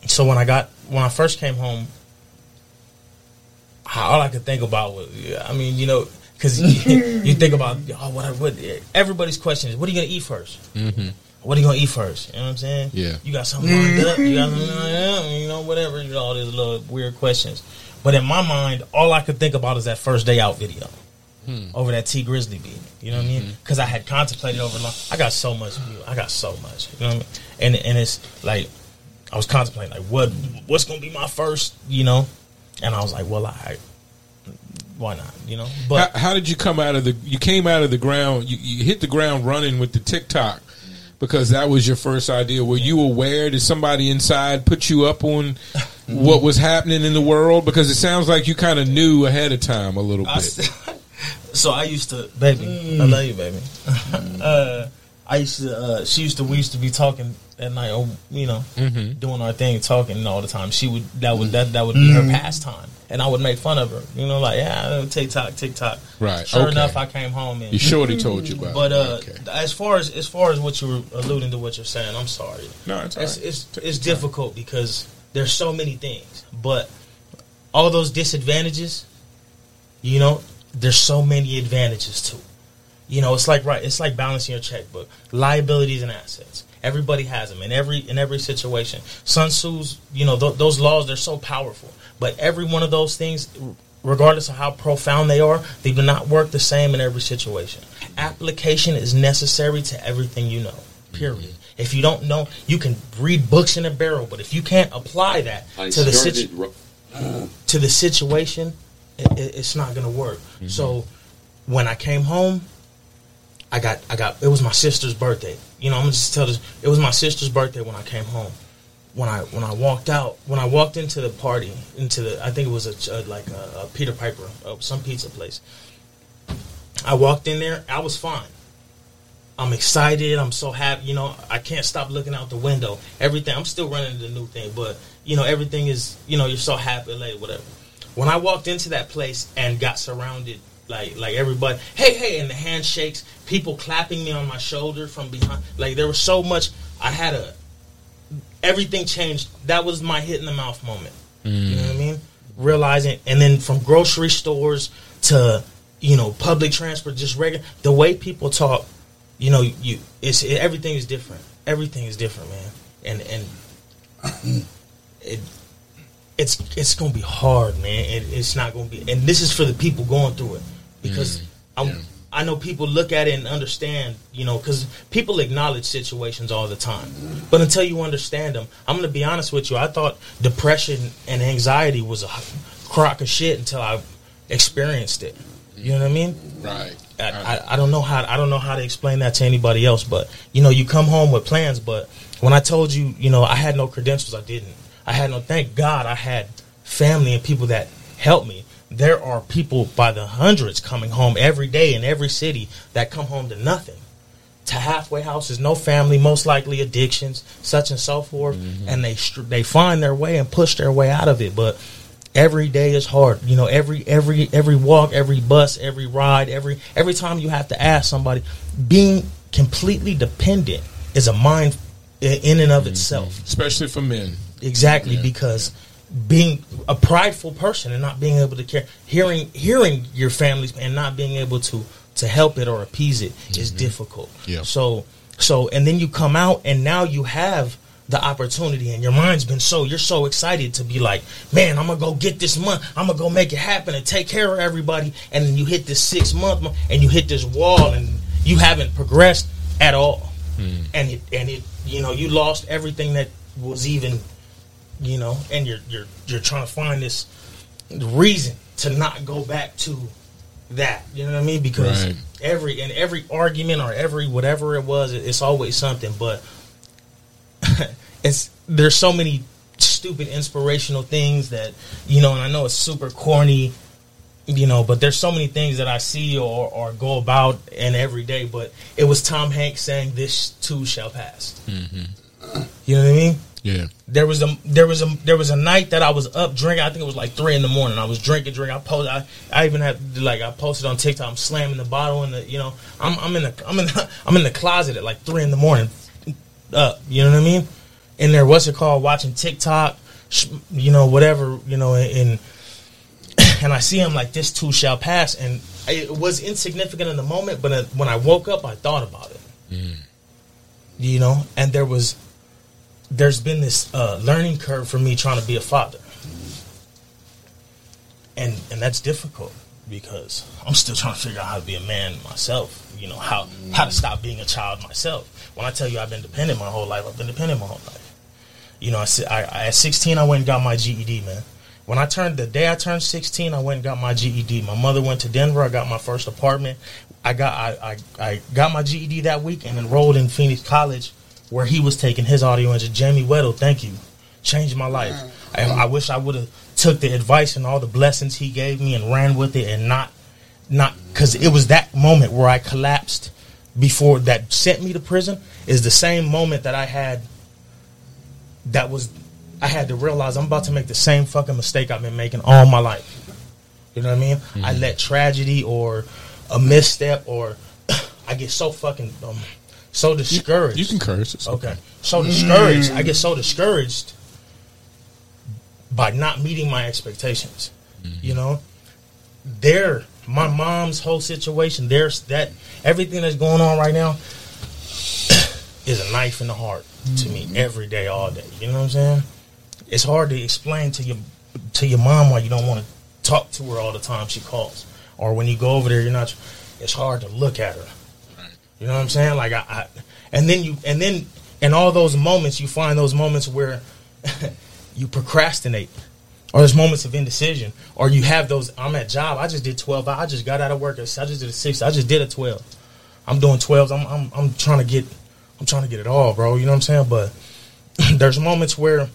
So when I first came home, all I could think about was, I mean, you know, because you think about everybody's question is, what are you going to eat first? Mm-hmm. What are you going to eat first? You know what I'm saying? Yeah. You got something lined up. You got something lined up. You know, whatever. You know, all these little weird questions. But in my mind, all I could think about is that first day out video over that T Grizzly beat. You know what I mean? Because I had contemplated over long. I got so much. I got so much. You know what I mean? And it's like, I was contemplating, like, what's going to be my first, you know? And I was like, well, why not, you know? But how did you come out of you came out of the ground, you hit the ground running with the TikTok. Because that was your first idea. Were you aware? Did somebody inside put you up on what was happening in the world? Because it sounds like you kind of knew ahead of time a little bit. So I used to, baby, I love you, baby. We used to be talking at night, you know, doing our thing, talking all the time. She would, that would be her pastime. And I would make fun of her, you know, like, TikTok. Right. Sure enough, I came home and... You shorty told you about it. But as far as what you were alluding to what you're saying, I'm sorry. No, it's all right. It's difficult because there's so many things. But all those disadvantages, you know, there's so many advantages too. You know, it's like balancing your checkbook. Liabilities and assets. Everybody has them in every situation. Sun Tzu's, those laws, they're so powerful. But every one of those things, regardless of how profound they are, they do not work the same in every situation. Application is necessary to everything you know, period. If you don't know, you can read books in a barrel, but if you can't apply that to the situation, it's not going to work. Mm-hmm. So when I came home, it was my sister's birthday. I'm going to just tell this. It was my sister's birthday when I came home. When I walked out, when I walked into the party, I think it was a Peter Piper, some pizza place. I walked in there. I was fine. I'm excited. I'm so happy. I can't stop looking out the window. Everything. I'm still running the new thing, but everything is. You're so happy, like whatever. When I walked into that place and got surrounded, like everybody, hey, and the handshakes, people clapping me on my shoulder from behind. Like there was so much. Everything changed. That was my hit in the mouth moment. Mm. You know what I mean? Realizing, and then from grocery stores to, public transport, just regular, the way people talk, everything is different. Everything is different, man. And it's going to be hard, man. It's not going to be, and this is for the people going through it, because I know people look at it and understand, because people acknowledge situations all the time. But until you understand them, I'm going to be honest with you. I thought depression and anxiety was a crock of shit until I experienced it. You know what I mean? Right. I don't know how to explain that to anybody else. But, you come home with plans. But when I told you, I had no credentials, I didn't. I had no, thank God, I had family and people that helped me. There are people by the hundreds coming home every day in every city that come home to nothing, to halfway houses, no family, most likely addictions, such and so forth, and they find their way and push their way out of it. But every day is hard, Every walk, every bus, every ride, every time you have to ask somebody. Being completely dependent is a mind in and of itself, especially for men. Exactly, because being a prideful person and not being able to care, hearing your families and not being able to help it or appease it is difficult. Yeah. So and then you come out and now you have the opportunity and your mind's been you're so excited to be like, man, I'm gonna go get this month. I'm gonna go make it happen and take care of everybody. And then you hit this 6 month and you hit this wall and you haven't progressed at all. Mm. And it you lost everything that was even. And you're trying to find this reason to not go back to that. You know what I mean? Because every argument or every whatever it was, it's always something. But there's so many stupid inspirational things that And I know it's super corny, but there's so many things that I see or go about in every day. But it was Tom Hanks saying, "This too shall pass." Mm-hmm. You know what I mean? Yeah. There was a night that I was up drinking. I think it was like 3 a.m. I was drinking. I posted on TikTok. I'm slamming the bottle in the. I'm in the closet at like 3 a.m. You know what I mean? In there, what's it called? Watching TikTok. Whatever. And I see him like, this too shall pass. And it was insignificant in the moment, but when I woke up, I thought about it. Mm. And there was. There's been this learning curve for me trying to be a father, and that's difficult because I'm still trying to figure out how to be a man myself. How to stop being a child myself. When I tell you I've been dependent my whole life, at 16 I went and got my GED, man. The day I turned 16, I went and got my GED. My mother went to Denver. I got my first apartment. I got my GED that week and enrolled in Phoenix College, where he was taking his audio engine. Jamie Weddle, thank you. Changed my life. I wish I would have took the advice and all the blessings he gave me and ran with it and not because it was that moment where I collapsed before that sent me to prison is the same moment that I had I had to realize I'm about to make the same fucking mistake I've been making all my life. You know what I mean? Mm-hmm. I let tragedy or a misstep or I get so fucking... so discouraged. You can curse. It's okay. So discouraged. I get so discouraged by not meeting my expectations. Mm-hmm. My mom's whole situation, everything that's going on right now, is a knife in the heart to me every day, all day. You know what I'm saying? It's hard to explain to your mom why you don't want to talk to her all the time she calls. Or when you go over there, you're not. It's hard to look at her. You know what I'm saying? Like I and then in all those moments, you find those moments where you procrastinate, or there's moments of indecision, or you have those. I'm at job. I just did 12. I just got out of work. I just did a 6. I just did a 12. I'm doing 12s. I'm trying to get. I'm trying to get it all, bro. You know what I'm saying? But there's moments where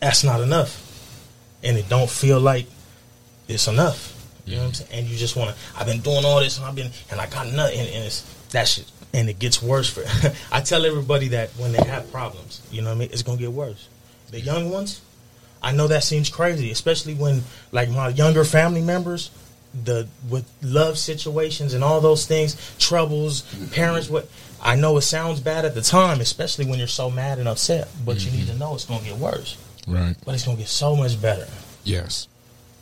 that's not enough, and it don't feel like it's enough. You know what I'm saying? And you just want to. I've been doing all this, and I got nothing, and it's that shit. And it gets worse for. I tell everybody that when they have problems, you know what I mean, it's gonna get worse. The young ones, I know that seems crazy, especially when like my younger family members, with love situations and all those things, troubles, parents. What I know it sounds bad at the time, especially when you're so mad and upset. But you need to know it's gonna get worse, right? But it's gonna get so much better. Yes.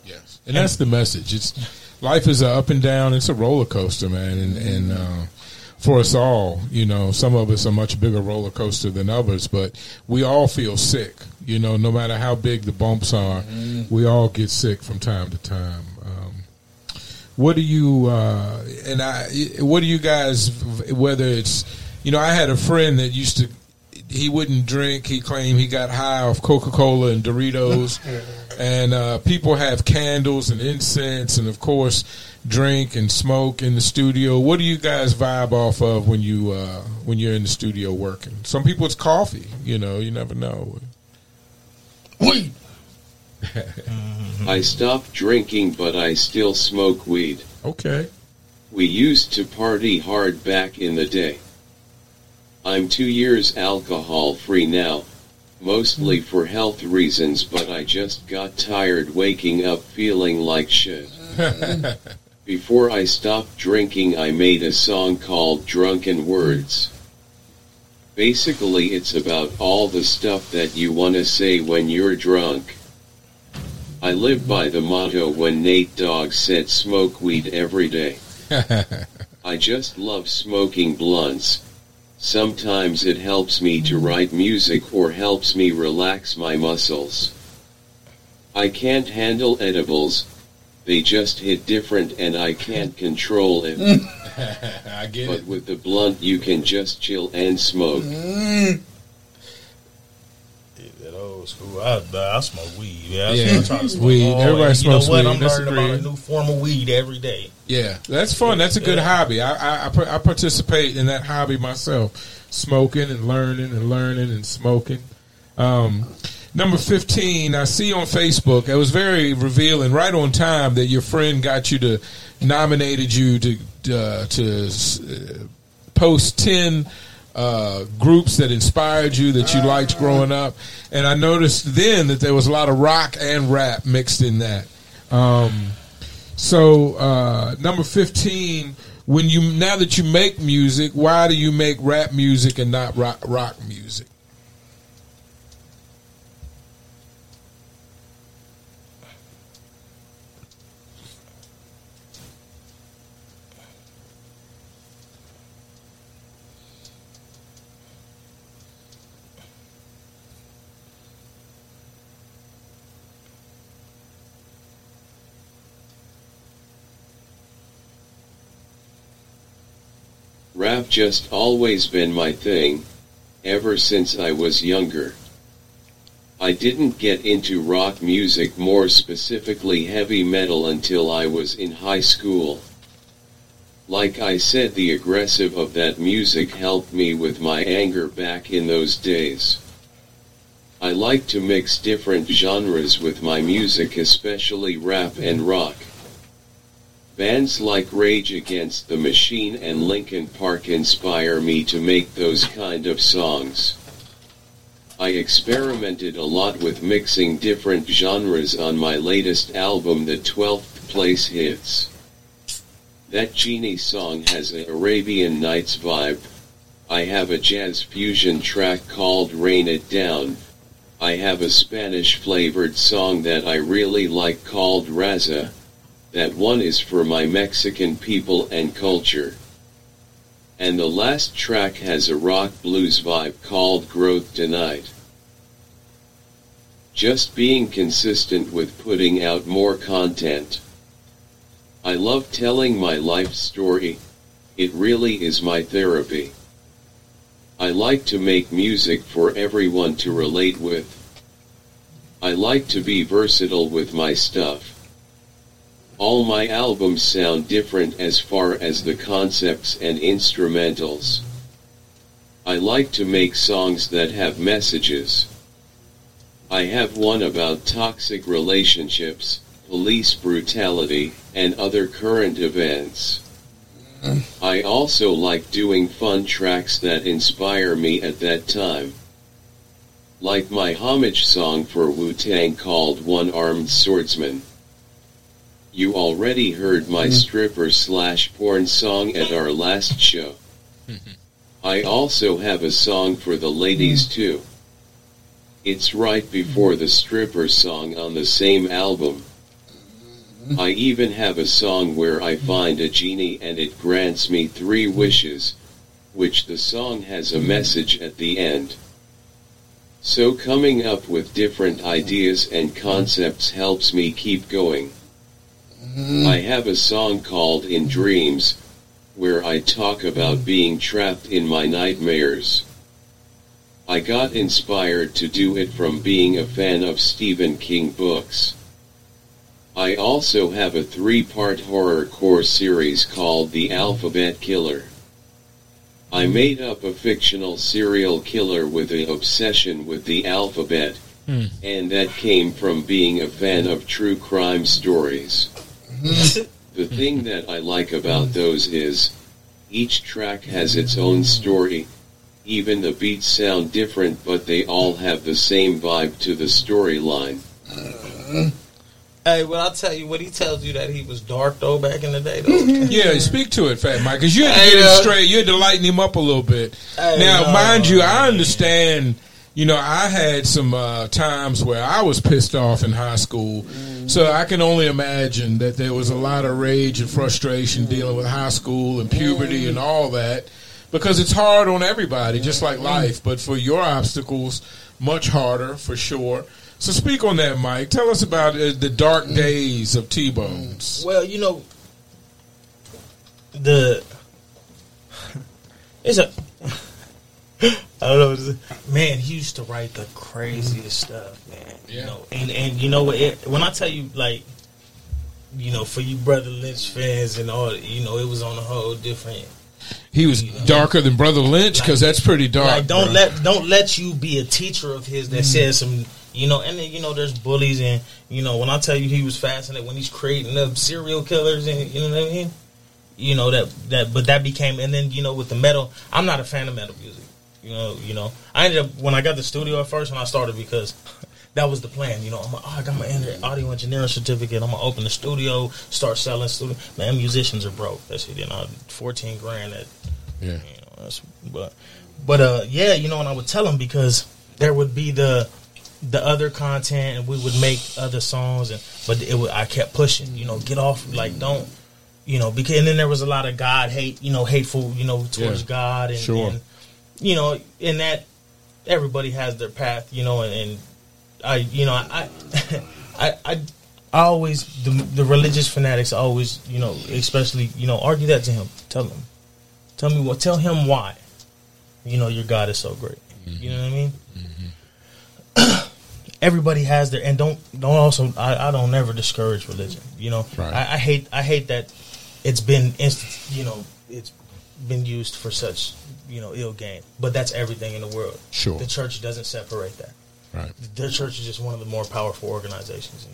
Yes, and that's the message. It's life is an up and down. It's a roller coaster, man, and for us all, you know, some of us are much bigger roller coaster than others, but we all feel sick. You know, no matter how big the bumps are, we all get sick from time to time. What do you what do you guys? Whether it's, you know, I had a friend that used to. He wouldn't drink. He claimed he got high off Coca-Cola and Doritos. And people have candles and incense and, of course, drink and smoke in the studio. What do you guys vibe off of when you're in the studio working? Some people it's coffee. You know, you never know. Weed. I stopped drinking, but I still smoke weed. Okay. We used to party hard back in the day. I'm 2 years alcohol-free now, mostly for health reasons, but I just got tired waking up feeling like shit. Before I stopped drinking, I made a song called Drunken Words. Basically, it's about all the stuff that you want to say when you're drunk. I live by the motto when Nate Dogg said smoke weed every day. I just love smoking blunts. Sometimes it helps me to write music or helps me relax my muscles. I can't handle edibles. They just hit different and I can't control it. I get it. But with the blunt you can just chill and smoke. That old school. I smoke weed. Yeah. I try to smoke weed. Everybody smokes weed. You know what? I'm learning about a new form of weed every day. Yeah, that's fun. That's a good hobby. I participate in that hobby myself, smoking and learning and smoking. Number 15, I see on Facebook. It was very revealing, right on time, that your friend got you to nominated you to post 10. Groups that inspired you, that you liked growing up. And I noticed then that there was a lot of rock and rap mixed in that. So number 15, now that you make music, why do you make rap music and not rock music? Rap just always been my thing, ever since I was younger. I didn't get into rock music, more specifically heavy metal, until I was in high school. Like I said, the aggressive of that music helped me with my anger back in those days. I like to mix different genres with my music, especially rap and rock. Bands like Rage Against the Machine and Linkin Park inspire me to make those kind of songs. I experimented a lot with mixing different genres on my latest album, The 12th Place Hits. That Genie song has an Arabian Nights vibe. I have a jazz fusion track called Rain It Down. I have a Spanish-flavored song that I really like called Raza. That one is for my Mexican people and culture. and the last track has a rock blues vibe called Growth Tonight. Just being consistent with putting out more content. I love telling my life story, it really is my therapy. I like to make music for everyone to relate with. I like to be versatile with my stuff. All my albums sound different as far as the concepts and instrumentals. I like to make songs that have messages. I have one about toxic relationships, police brutality, and other current events. I also like doing fun tracks that inspire me at that time. Like my homage song for Wu-Tang called One-Armed Swordsman. You already heard my stripper/porn song at our last show. I also have a song for the ladies too. It's right before the stripper song on the same album. I even have a song where I find a genie and it grants me 3 wishes, which the song has a message at the end. So coming up with different ideas and concepts helps me keep going. I have a song called In Dreams, where I talk about being trapped in my nightmares. I got inspired to do it from being a fan of Stephen King books. I also have a 3-part horrorcore series called The Alphabet Killer. I made up a fictional serial killer with an obsession with the alphabet, and that came from being a fan of true crime stories. The thing that I like about those is, each track has its own story, even the beats sound different but they all have the same vibe to the storyline. Hey, well, I'll tell you, when he tells you that he was dark, though, back in the day, though. Yeah, speak to it, Fat Mike, because you had to get him straight, you had to lighten him up a little bit. Now, mind you, I understand, you know, I had some times where I was pissed off in high school. So I can only imagine that there was a lot of rage and frustration dealing with high school and puberty and all that, because it's hard on everybody, just like life. But for your obstacles, much harder for sure. So speak on that, Mike. Tell us about the dark days of T-Bonez. Well, you know, I don't know what to say. Man, he used to write the craziest stuff, man. Yeah. You know, and you know what? When I tell you, like, you know, for you Brother Lynch fans and all, you know, it was on a whole different. He was darker than Brother Lynch, because that's pretty dark. Like, don't let you be a teacher of his that says some, you know, and then, you know, there's bullies, and, you know, when I tell you he was fascinated when he's creating up serial killers, and you know what I mean, you know that, but that became, and then, you know, with the metal, I'm not a fan of metal music. You know, I ended up, when I got the studio at first, when I started, because that was the plan. You know, I'm like, I got my audio engineering certificate. I'm going to open the studio, start selling studio. Man, musicians are broke. That's it, you know, 14 grand. You know, that's, but yeah, you know, and I would tell them, because there would be the other content, and we would make other songs, but I kept pushing, you know, get off, like, don't, you know, because, and then there was a lot of God hate, you know, hateful, you know, towards God and, and you know, and that everybody has their path, you know, and I, you know, I always, the religious fanatics always, you know, especially, you know, argue that to him. Tell him why, you know, your God is so great. You know what I mean? Everybody has their, and don't also, I don't ever discourage religion. You know, I hate that it's been, you know, it's been used for such, you know, ill game, but that's everything in the world. Sure, the church doesn't separate that. Right, the church is just one of the more powerful organizations.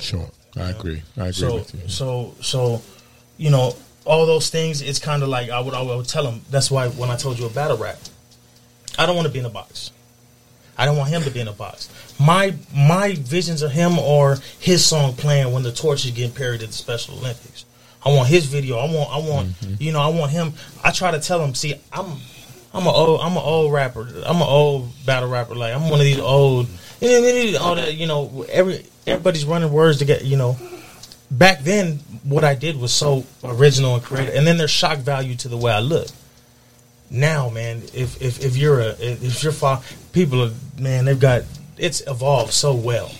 I agree. So, with you. So, you know, all those things. It's kind of like I would tell him. That's why when I told you a battle rap, I don't want to be in a box. I don't want him to be in a box. My visions of him or his song playing when the torch is getting parried at the Special Olympics. I want his video. I want. You know, I want him. I try to tell him. See, I'm an old rapper. I'm an old battle rapper. Like, I'm one of these old, all that, you know, everybody's running words together, you know. Back then, what I did was so original and creative, and then there's shock value to the way I look. now, man, if you're people are, man, they've got, it's evolved so well.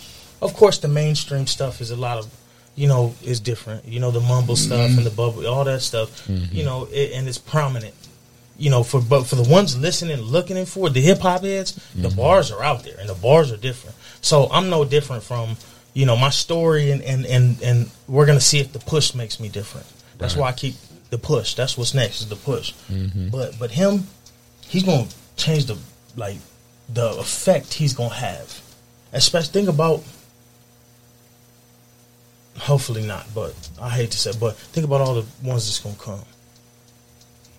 Of course, the mainstream stuff is a lot of, you know, is different. You know, the mumble stuff and the bubble, all that stuff. Mm-hmm. You know, and it's prominent. You know, but for the ones listening, looking for the hip hop heads, the bars are out there, and the bars are different. So I'm no different from, you know, my story, and we're gonna see if the push makes me different. That's why I keep the push. That's what's next, is the push. Mm-hmm. But him, he's gonna change the effect he's gonna have. Especially think about. Hopefully not, but I hate to say, but think about all the ones that's gonna come.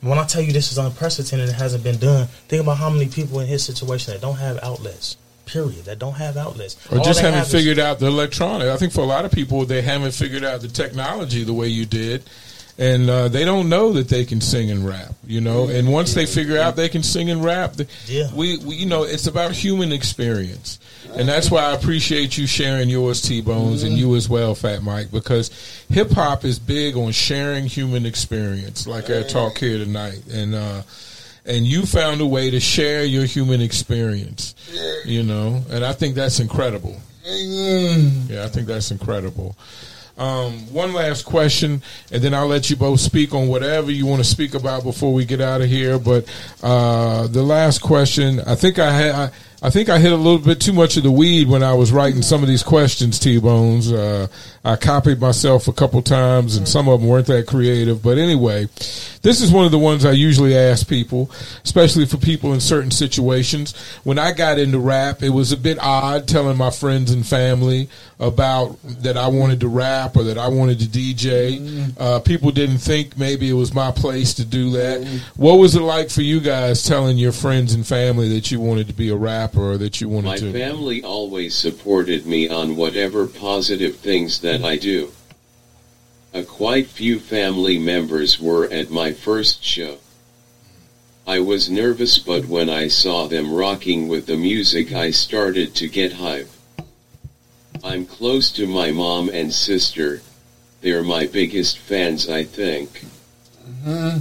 When I tell you this is unprecedented and it hasn't been done, think about how many people in his situation that don't have outlets, period, that don't have outlets. Or all just haven't figured out the electronic. I think for a lot of people, they haven't figured out the technology the way you did, and they don't know that they can sing and rap, you know. And once they figure out they can sing and rap, we you know, it's about human experience. And that's why I appreciate you sharing yours, T-Bonez, and you as well, Fat Mike, because hip-hop is big on sharing human experience, like our talk here tonight. And you found a way to share your human experience, you know, and I think that's incredible. Yeah, I think that's incredible. One last question, and then I'll let you both speak on whatever you want to speak about before we get out of here. But the last question, I think I hit a little bit too much of the weed when I was writing some of these questions, T-Bonez. I copied myself a couple times, and some of them weren't that creative. But anyway, this is one of the ones I usually ask people, especially for people in certain situations. When I got into rap, it was a bit odd telling my friends and family about that I wanted to rap or that I wanted to DJ. People didn't think maybe it was my place to do that. What was it like for you guys telling your friends and family that you wanted to be a rapper or that you wanted to? My family always supported me on whatever positive things that I do. Quite few family members were at my first show. I was nervous, but when I saw them rocking with the music, I started to get hype. I'm close to my mom and sister. They're my biggest fans, I think.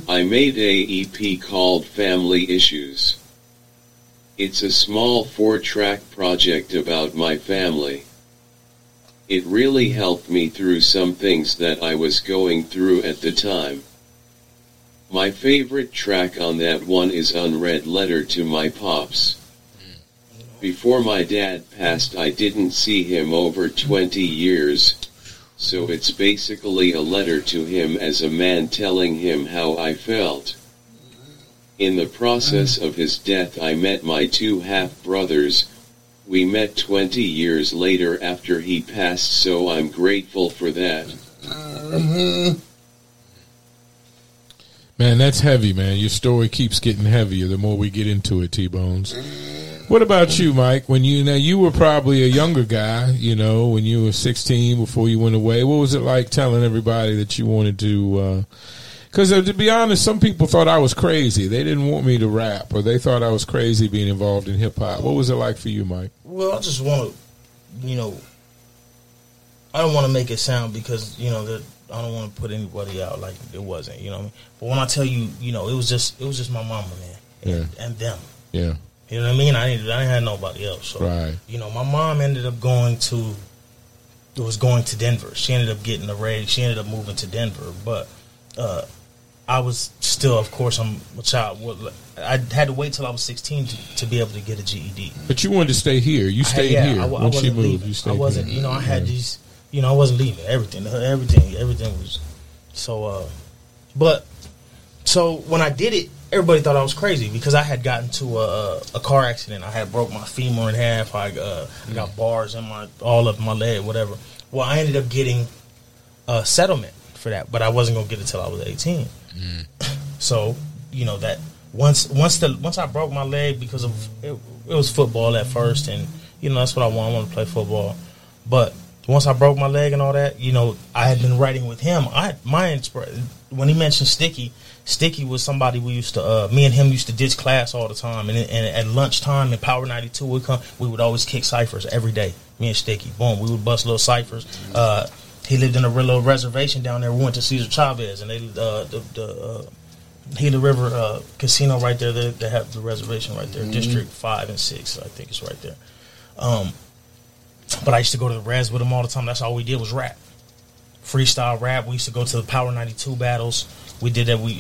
I made a EP called Family Issues. It's a small 4-track project about my family. It really helped me through some things that I was going through at the time. My favorite track on that one is Unread Letter to My Pops. Before my dad passed, I didn't see him over 20 years, so it's basically a letter to him as a man telling him how I felt. In the process of his death, I met my two half-brothers. We met 20 years later after he passed, so I'm grateful for that. Man, that's heavy, man. Your story keeps getting heavier the more we get into it, T-Bonez. What about you, Mike? When you were probably a younger guy, you know, when you were 16 before you went away. What was it like telling everybody that you wanted to? Because to be honest, some people thought I was crazy. They didn't want me to rap, or they thought I was crazy being involved in hip hop. What was it like for you, Mike? Well, I just want to, you know, I don't want to make it sound, because you know that I don't want to put anybody out like it wasn't, you know what I mean? But when I tell you, you know, it was just my mama, man, and them, yeah. You know what I mean? I didn't have nobody else. So, you know, my mom ended up was going to Denver. She ended up getting a raise. She ended up moving to Denver. But I was still, of course, I'm a child. I had to wait till I was 16 to be able to get a GED. But you wanted to stay here. You stayed here. When she moved, you stayed here. I wasn't. You know, I had these. You know, I wasn't leaving. Everything was. So, so when I did it, everybody thought I was crazy because I had gotten to a car accident. I had broke my femur in half. I got bars in all up my leg, whatever. Well, I ended up getting a settlement for that, but I wasn't gonna get it till I was 18. So you know that once I broke my leg because of it was football at first, and you know that's what I wanted. I wanted to play football, but once I broke my leg and all that, you know, I had been writing with him. When he mentioned Sticky. Sticky was somebody we used to, me and him used to ditch class all the time. And at lunchtime in Power 92, we would always kick ciphers every day, me and Sticky. Boom, we would bust little ciphers. He lived in a real little reservation down there. We went to Cesar Chavez, and they, Gila River Casino right there. They have the reservation right there. Mm-hmm. District 5 and 6, I think it's right there. But I used to go to the Reds with them all the time. That's all we did was rap. Freestyle rap. We used to go to the Power 92 battles. We did that. We,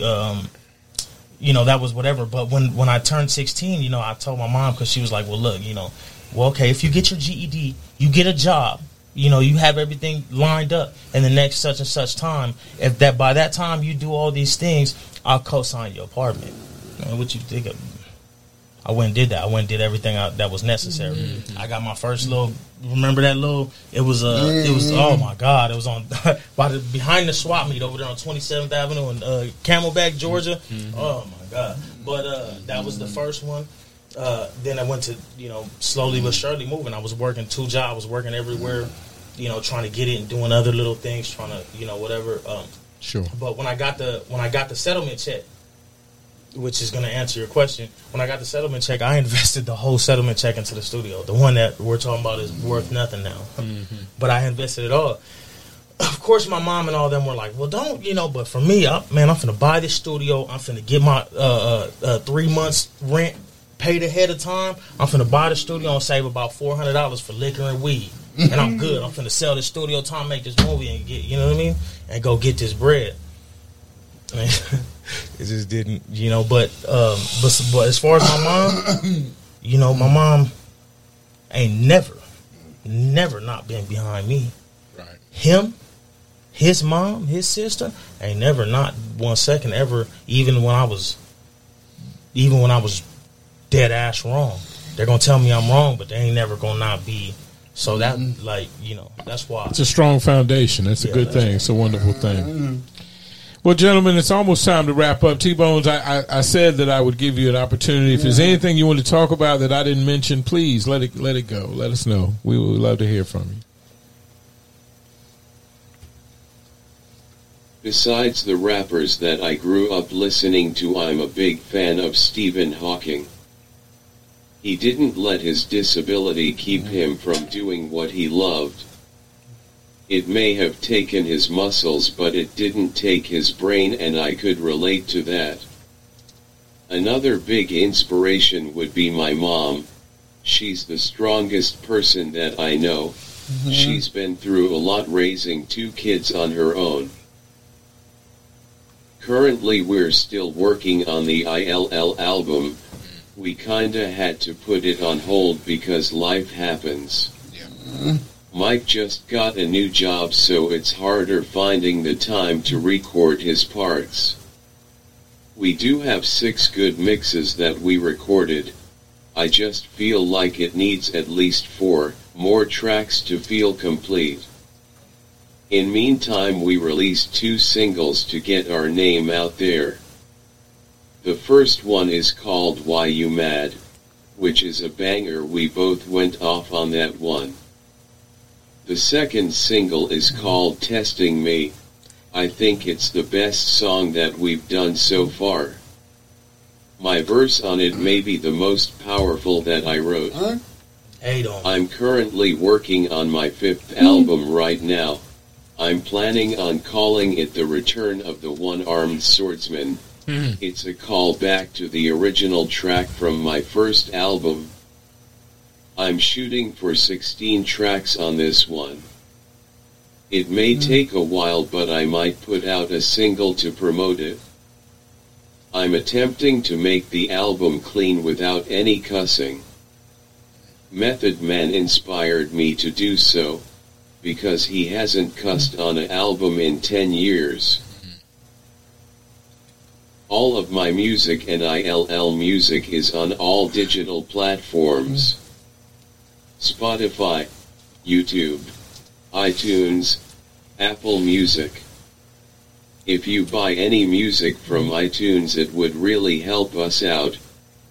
you know, that was whatever. But when I turned 16, you know, I told my mom because she was like, well, look, you know, well, okay, if you get your GED, you get a job. You know, you have everything lined up. And the next such and such time, if that by that time you do all these things, I'll co-sign your apartment. Man, what you think of? I went and did that. I went and did everything that was necessary. Mm-hmm. I got my first little. Remember that little? It was It was. Oh my God! It was on behind the swap meet over there on 27th Avenue in Camelback, Georgia. Mm-hmm. Oh my God! But that was the first one. Then I went to, you know, slowly but surely moving. I was working two jobs. I was working everywhere, you know, trying to get it and doing other little things, trying to, you know, whatever. Sure. But when I got the settlement check, which is going to answer your question, when I got the settlement check, I invested the whole settlement check into the studio. The one that we're talking about is worth nothing now. Mm-hmm. But I invested it all. Of course, my mom and all of them were like, well, don't, you know, but for me, I'm finna buy this studio. I'm finna get my 3 months rent paid ahead of time. I'm finna buy the studio and save about $400 for liquor and weed. And I'm good. I'm finna sell this studio time, make this movie, and get, you know what I mean? And go get this bread. I mean, it just didn't, you know, but as far as my mom, you know, my mom ain't never not been behind me. Right. Him, his mom, his sister, ain't never not 1 second ever, even when I was dead ass wrong. They're gonna tell me I'm wrong, but they ain't never gonna not be. So that, like, you know, that's why. It's a strong foundation. That's a good thing. It's a wonderful thing. Well, gentlemen, it's almost time to wrap up. T-Bonez, I said that I would give you an opportunity. If there's anything you want to talk about that I didn't mention, please let it go. Let us know. We would love to hear from you. Besides the rappers that I grew up listening to, I'm a big fan of Stephen Hawking. He didn't let his disability keep him from doing what he loved. It may have taken his muscles, but it didn't take his brain, and I could relate to that. Another big inspiration would be my mom. She's the strongest person that I know. Mm-hmm. She's been through a lot raising 2 kids on her own. Currently we're still working on the ILL album. We kinda had to put it on hold because life happens. Yeah. Mike just got a new job, so it's harder finding the time to record his parts. We do have 6 good mixes that we recorded. I just feel like it needs at least 4 more tracks to feel complete. In meantime, we released 2 singles to get our name out there. The first one is called Why You Mad, which is a banger. We both went off on that one. The second single is called Testing Me. I think it's the best song that we've done so far. My verse on it may be the most powerful that I wrote. I'm currently working on my 5th album right now. I'm planning on calling it The Return of the One-Armed Swordsman. It's a call back to the original track from my first album. I'm shooting for 16 tracks on this one. It may take a while, but I might put out a single to promote it. I'm attempting to make the album clean without any cussing. Method Man inspired me to do so, because he hasn't cussed on an album in 10 years. All of my music and ILL music is on all digital platforms. Spotify, YouTube, iTunes, Apple Music. If you buy any music from iTunes, it would really help us out.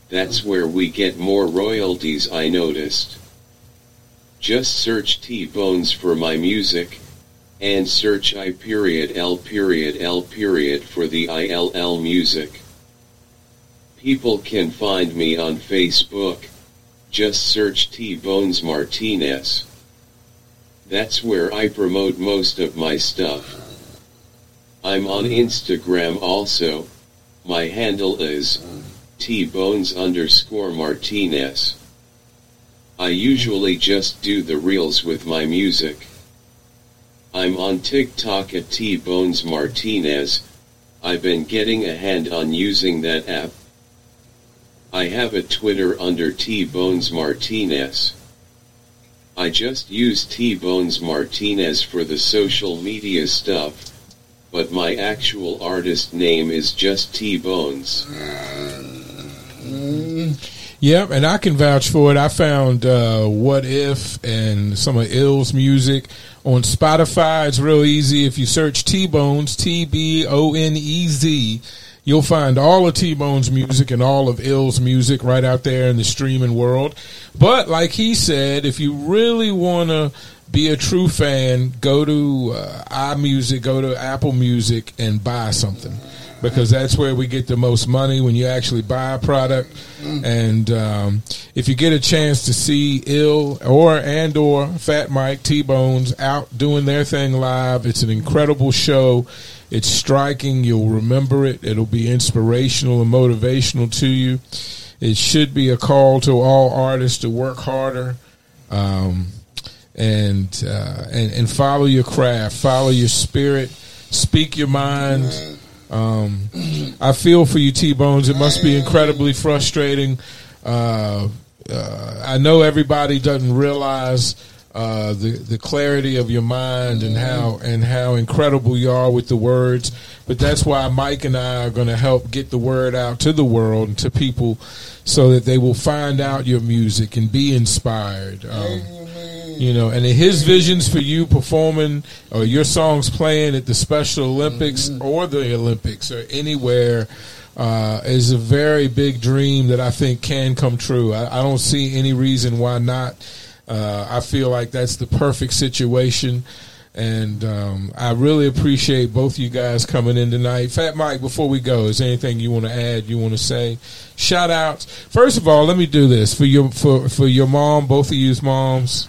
That's where we get more royalties, I noticed. Just search T-Bonez for my music, and search I.L.L. for the ILL music. People can find me on Facebook. Just search T-Bonez Martinez. That's where I promote most of my stuff. I'm on Instagram also. My handle is T-Bonez_Martinez. I usually just do the reels with my music. I'm on TikTok at T-Bonez Martinez. I've been getting a hand on using that app. I have a Twitter under T-Bonez Martinez. I just use T-Bonez Martinez for the social media stuff, but my actual artist name is just T-Bonez. Yeah, and I can vouch for it. I found What If and some of Ill's music on Spotify. It's real easy. If you search T-Bonez, T-B-O-N-E-Z, you'll find all of T-Bonez's music and all of Ill's music right out there in the streaming world. But like he said, if you really want to be a true fan, go to iMusic, go to Apple Music and buy something, because that's where we get the most money when you actually buy a product. And if you get a chance to see Ill or Fat Mike, T-Bonez out doing their thing live, it's an incredible show. It's striking. You'll remember it. It'll be inspirational and motivational to you. It should be a call to all artists to work harder and follow your craft, follow your spirit, speak your mind. I feel for you, T-Bonez. It must be incredibly frustrating. I know everybody doesn't realize the clarity of your mind and how incredible you are with the words, but that's why Mike and I are going to help get the word out to the world and to people so that they will find out your music and be inspired. You know, and in his visions for you performing or your songs playing at the Special Olympics or the Olympics or anywhere is a very big dream that I think can come true. I don't see any reason why not. I feel like that's the perfect situation. And I really appreciate both you guys coming in tonight. Fat Mike, before we go, is there anything you want to add, you want to say? Shout outs. First of all, let me do this. For your mom, both of you's moms,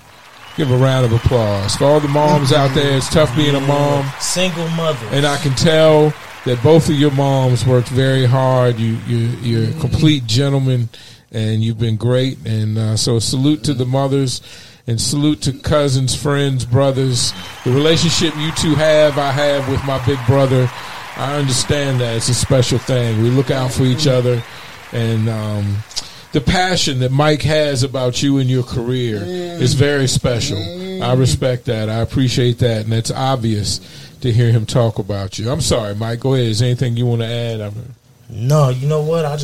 give a round of applause. For all the moms out there, it's tough being a mom. Single mother. And I can tell that both of your moms worked very hard. You're a complete gentleman. And you've been great. And so salute to the mothers and salute to cousins, friends, brothers. The relationship you two have, I have with my big brother. I understand that. It's a special thing. We look out for each other. And the passion that Mike has about you and your career is very special. I respect that. I appreciate that. And it's obvious to hear him talk about you. I'm sorry, Mike. Go ahead. Is there anything you want to add? No, you know what? I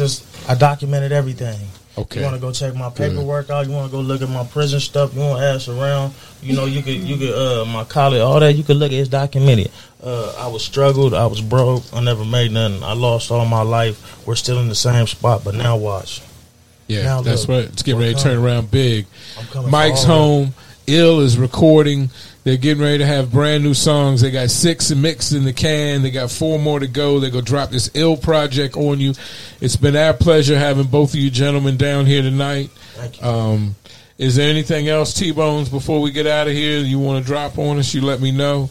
documented everything. Okay. You want to go check my paperwork out? You want to go look at my prison stuff? You want to ask around? You know, you could my college, all that. You could look at. It's documented. I was struggled. I was broke. I never made nothing. I lost all my life. We're still in the same spot, but now watch. Yeah, now that's look, right. It's getting ready to turn around big. Mike's home. Ill is recording. They're getting ready to have brand new songs. They got 6 mixed in the can. They got 4 more to go. They're going to drop this Ill project on you. It's been our pleasure having both of you gentlemen down here tonight. Thank you. Is there anything else, T-Bonez, before we get out of here you want to drop on us? You let me know.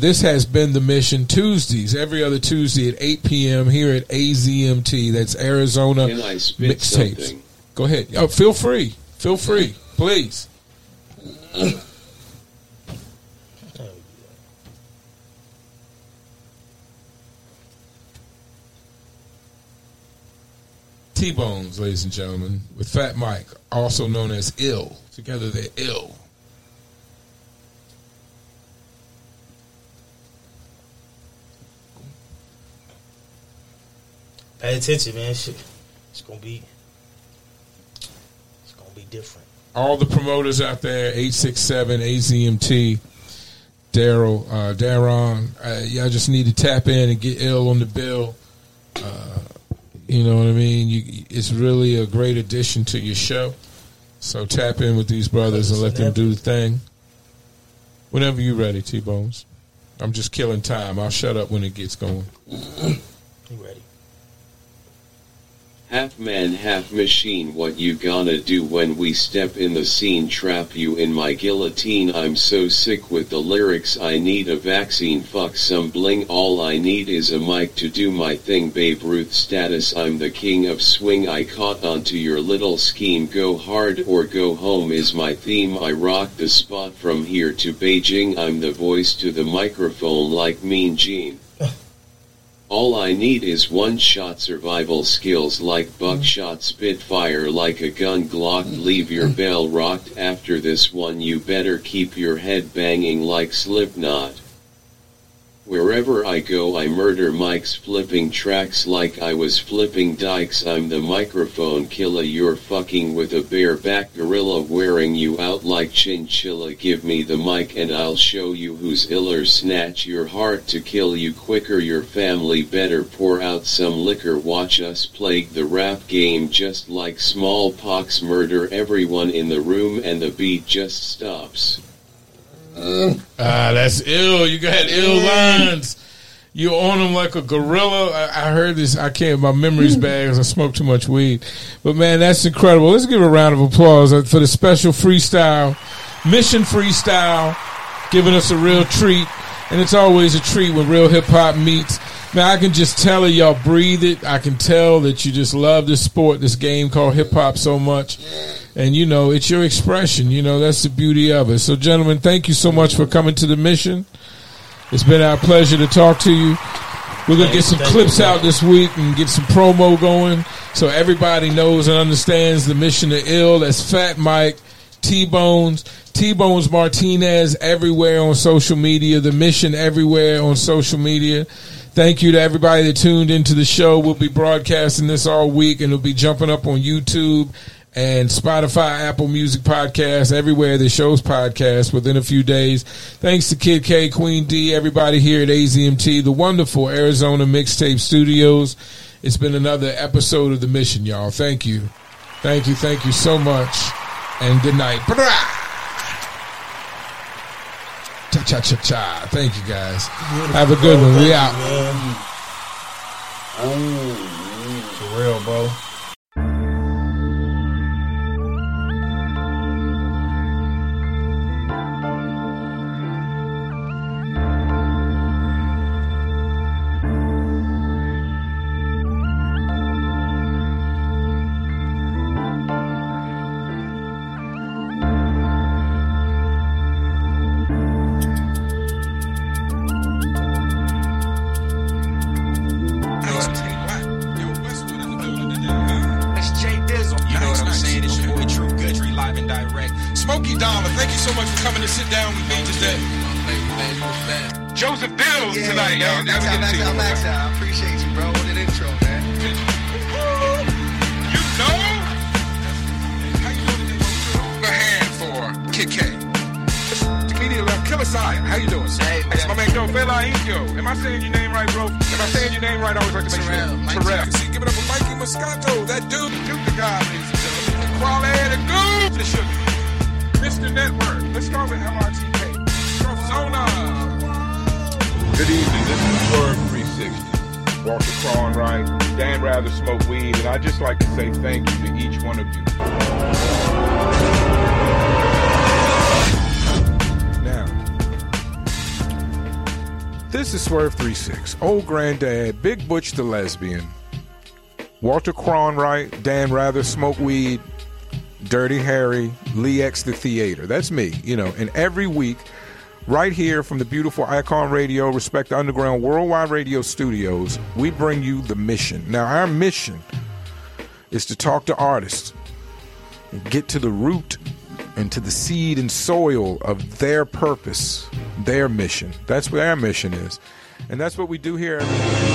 This has been The Mission Tuesdays, every other Tuesday at 8 p.m. here at AZMT. That's Arizona Mixtapes. Go ahead. Oh, feel free. Feel free. Please. T-Bonez, ladies and gentlemen, with Fat Mike, also known as Ill. Together they're Ill. Pay attention, man. Shit. It's gonna be different. All the promoters out there, 867 AZMT, Darron, y'all just need to tap in and get Ill on the bill. You know what I mean? It's really a great addition to your show. So tap in with these brothers and let them do the thing. Whenever you're ready, T-Bonez. I'm just killing time. I'll shut up when it gets going. You ready? Half man, half machine, what you gonna do when we step in the scene? Trap you in my guillotine. I'm so sick with the lyrics, I need a vaccine. Fuck some bling, all I need is a mic to do my thing. Babe Ruth status, I'm the king of swing. I caught onto your little scheme. Go hard or go home is my theme. I rock the spot from here to Beijing. I'm the voice to the microphone like Mean Gene. All I need is one-shot survival skills like buckshot, spitfire like a gun Glock, leave your bell rocked after this one, you better keep your head banging like Slipknot. Wherever I go I murder mics, flipping tracks like I was flipping dikes. I'm the microphone killer, you're fucking with a bareback gorilla, wearing you out like chinchilla. Give me the mic and I'll show you who's iller, snatch your heart to kill you quicker, your family better, pour out some liquor, watch us plague the rap game just like smallpox, murder everyone in the room and the beat just stops. That's ill. You got ill lines. You on them like a gorilla. I heard this. I can't. My memory's bad because I smoked too much weed. But man, that's incredible. Let's give a round of applause for the special freestyle, Mission Freestyle, giving us a real treat. And it's always a treat when real hip hop meets. Man, I can just tell it. Y'all breathe it. I can tell that you just love this sport, this game called hip hop so much. And, you know, it's your expression. You know, that's the beauty of it. So, gentlemen, thank you so much for coming to the Mission. It's been our pleasure to talk to you. We're going to get some clips out this week and get some promo going so everybody knows and understands the Mission to Ill. That's Fat Mike, T-Bonez, T-Bonez Martinez everywhere on social media, the Mission everywhere on social media. Thank you to everybody that tuned into the show. We'll be broadcasting this all week, and it'll be jumping up on YouTube and Spotify, Apple Music Podcasts, everywhere that shows podcasts within a few days. Thanks to Kid K, Queen D, everybody here at AZMT, the wonderful Arizona Mixtape Studios. It's been another episode of The Mission, y'all. Thank you. Thank you. Thank you so much. And good night. Cha-cha-cha-cha. Thank you, guys. Have a good one. We out. For real, bro. Old Granddad, Big Butch the Lesbian, Walter Cronkite, Dan Rather, Smoke Weed, Dirty Harry, Lee X the Theater. That's me, you know. And every week, right here from the beautiful Icon Radio, Respect the Underground, Worldwide Radio Studios, we bring you The Mission. Now, our mission is to talk to artists and get to the root and to the seed and soil of their purpose, their mission. That's what our mission is. And that's what we do here.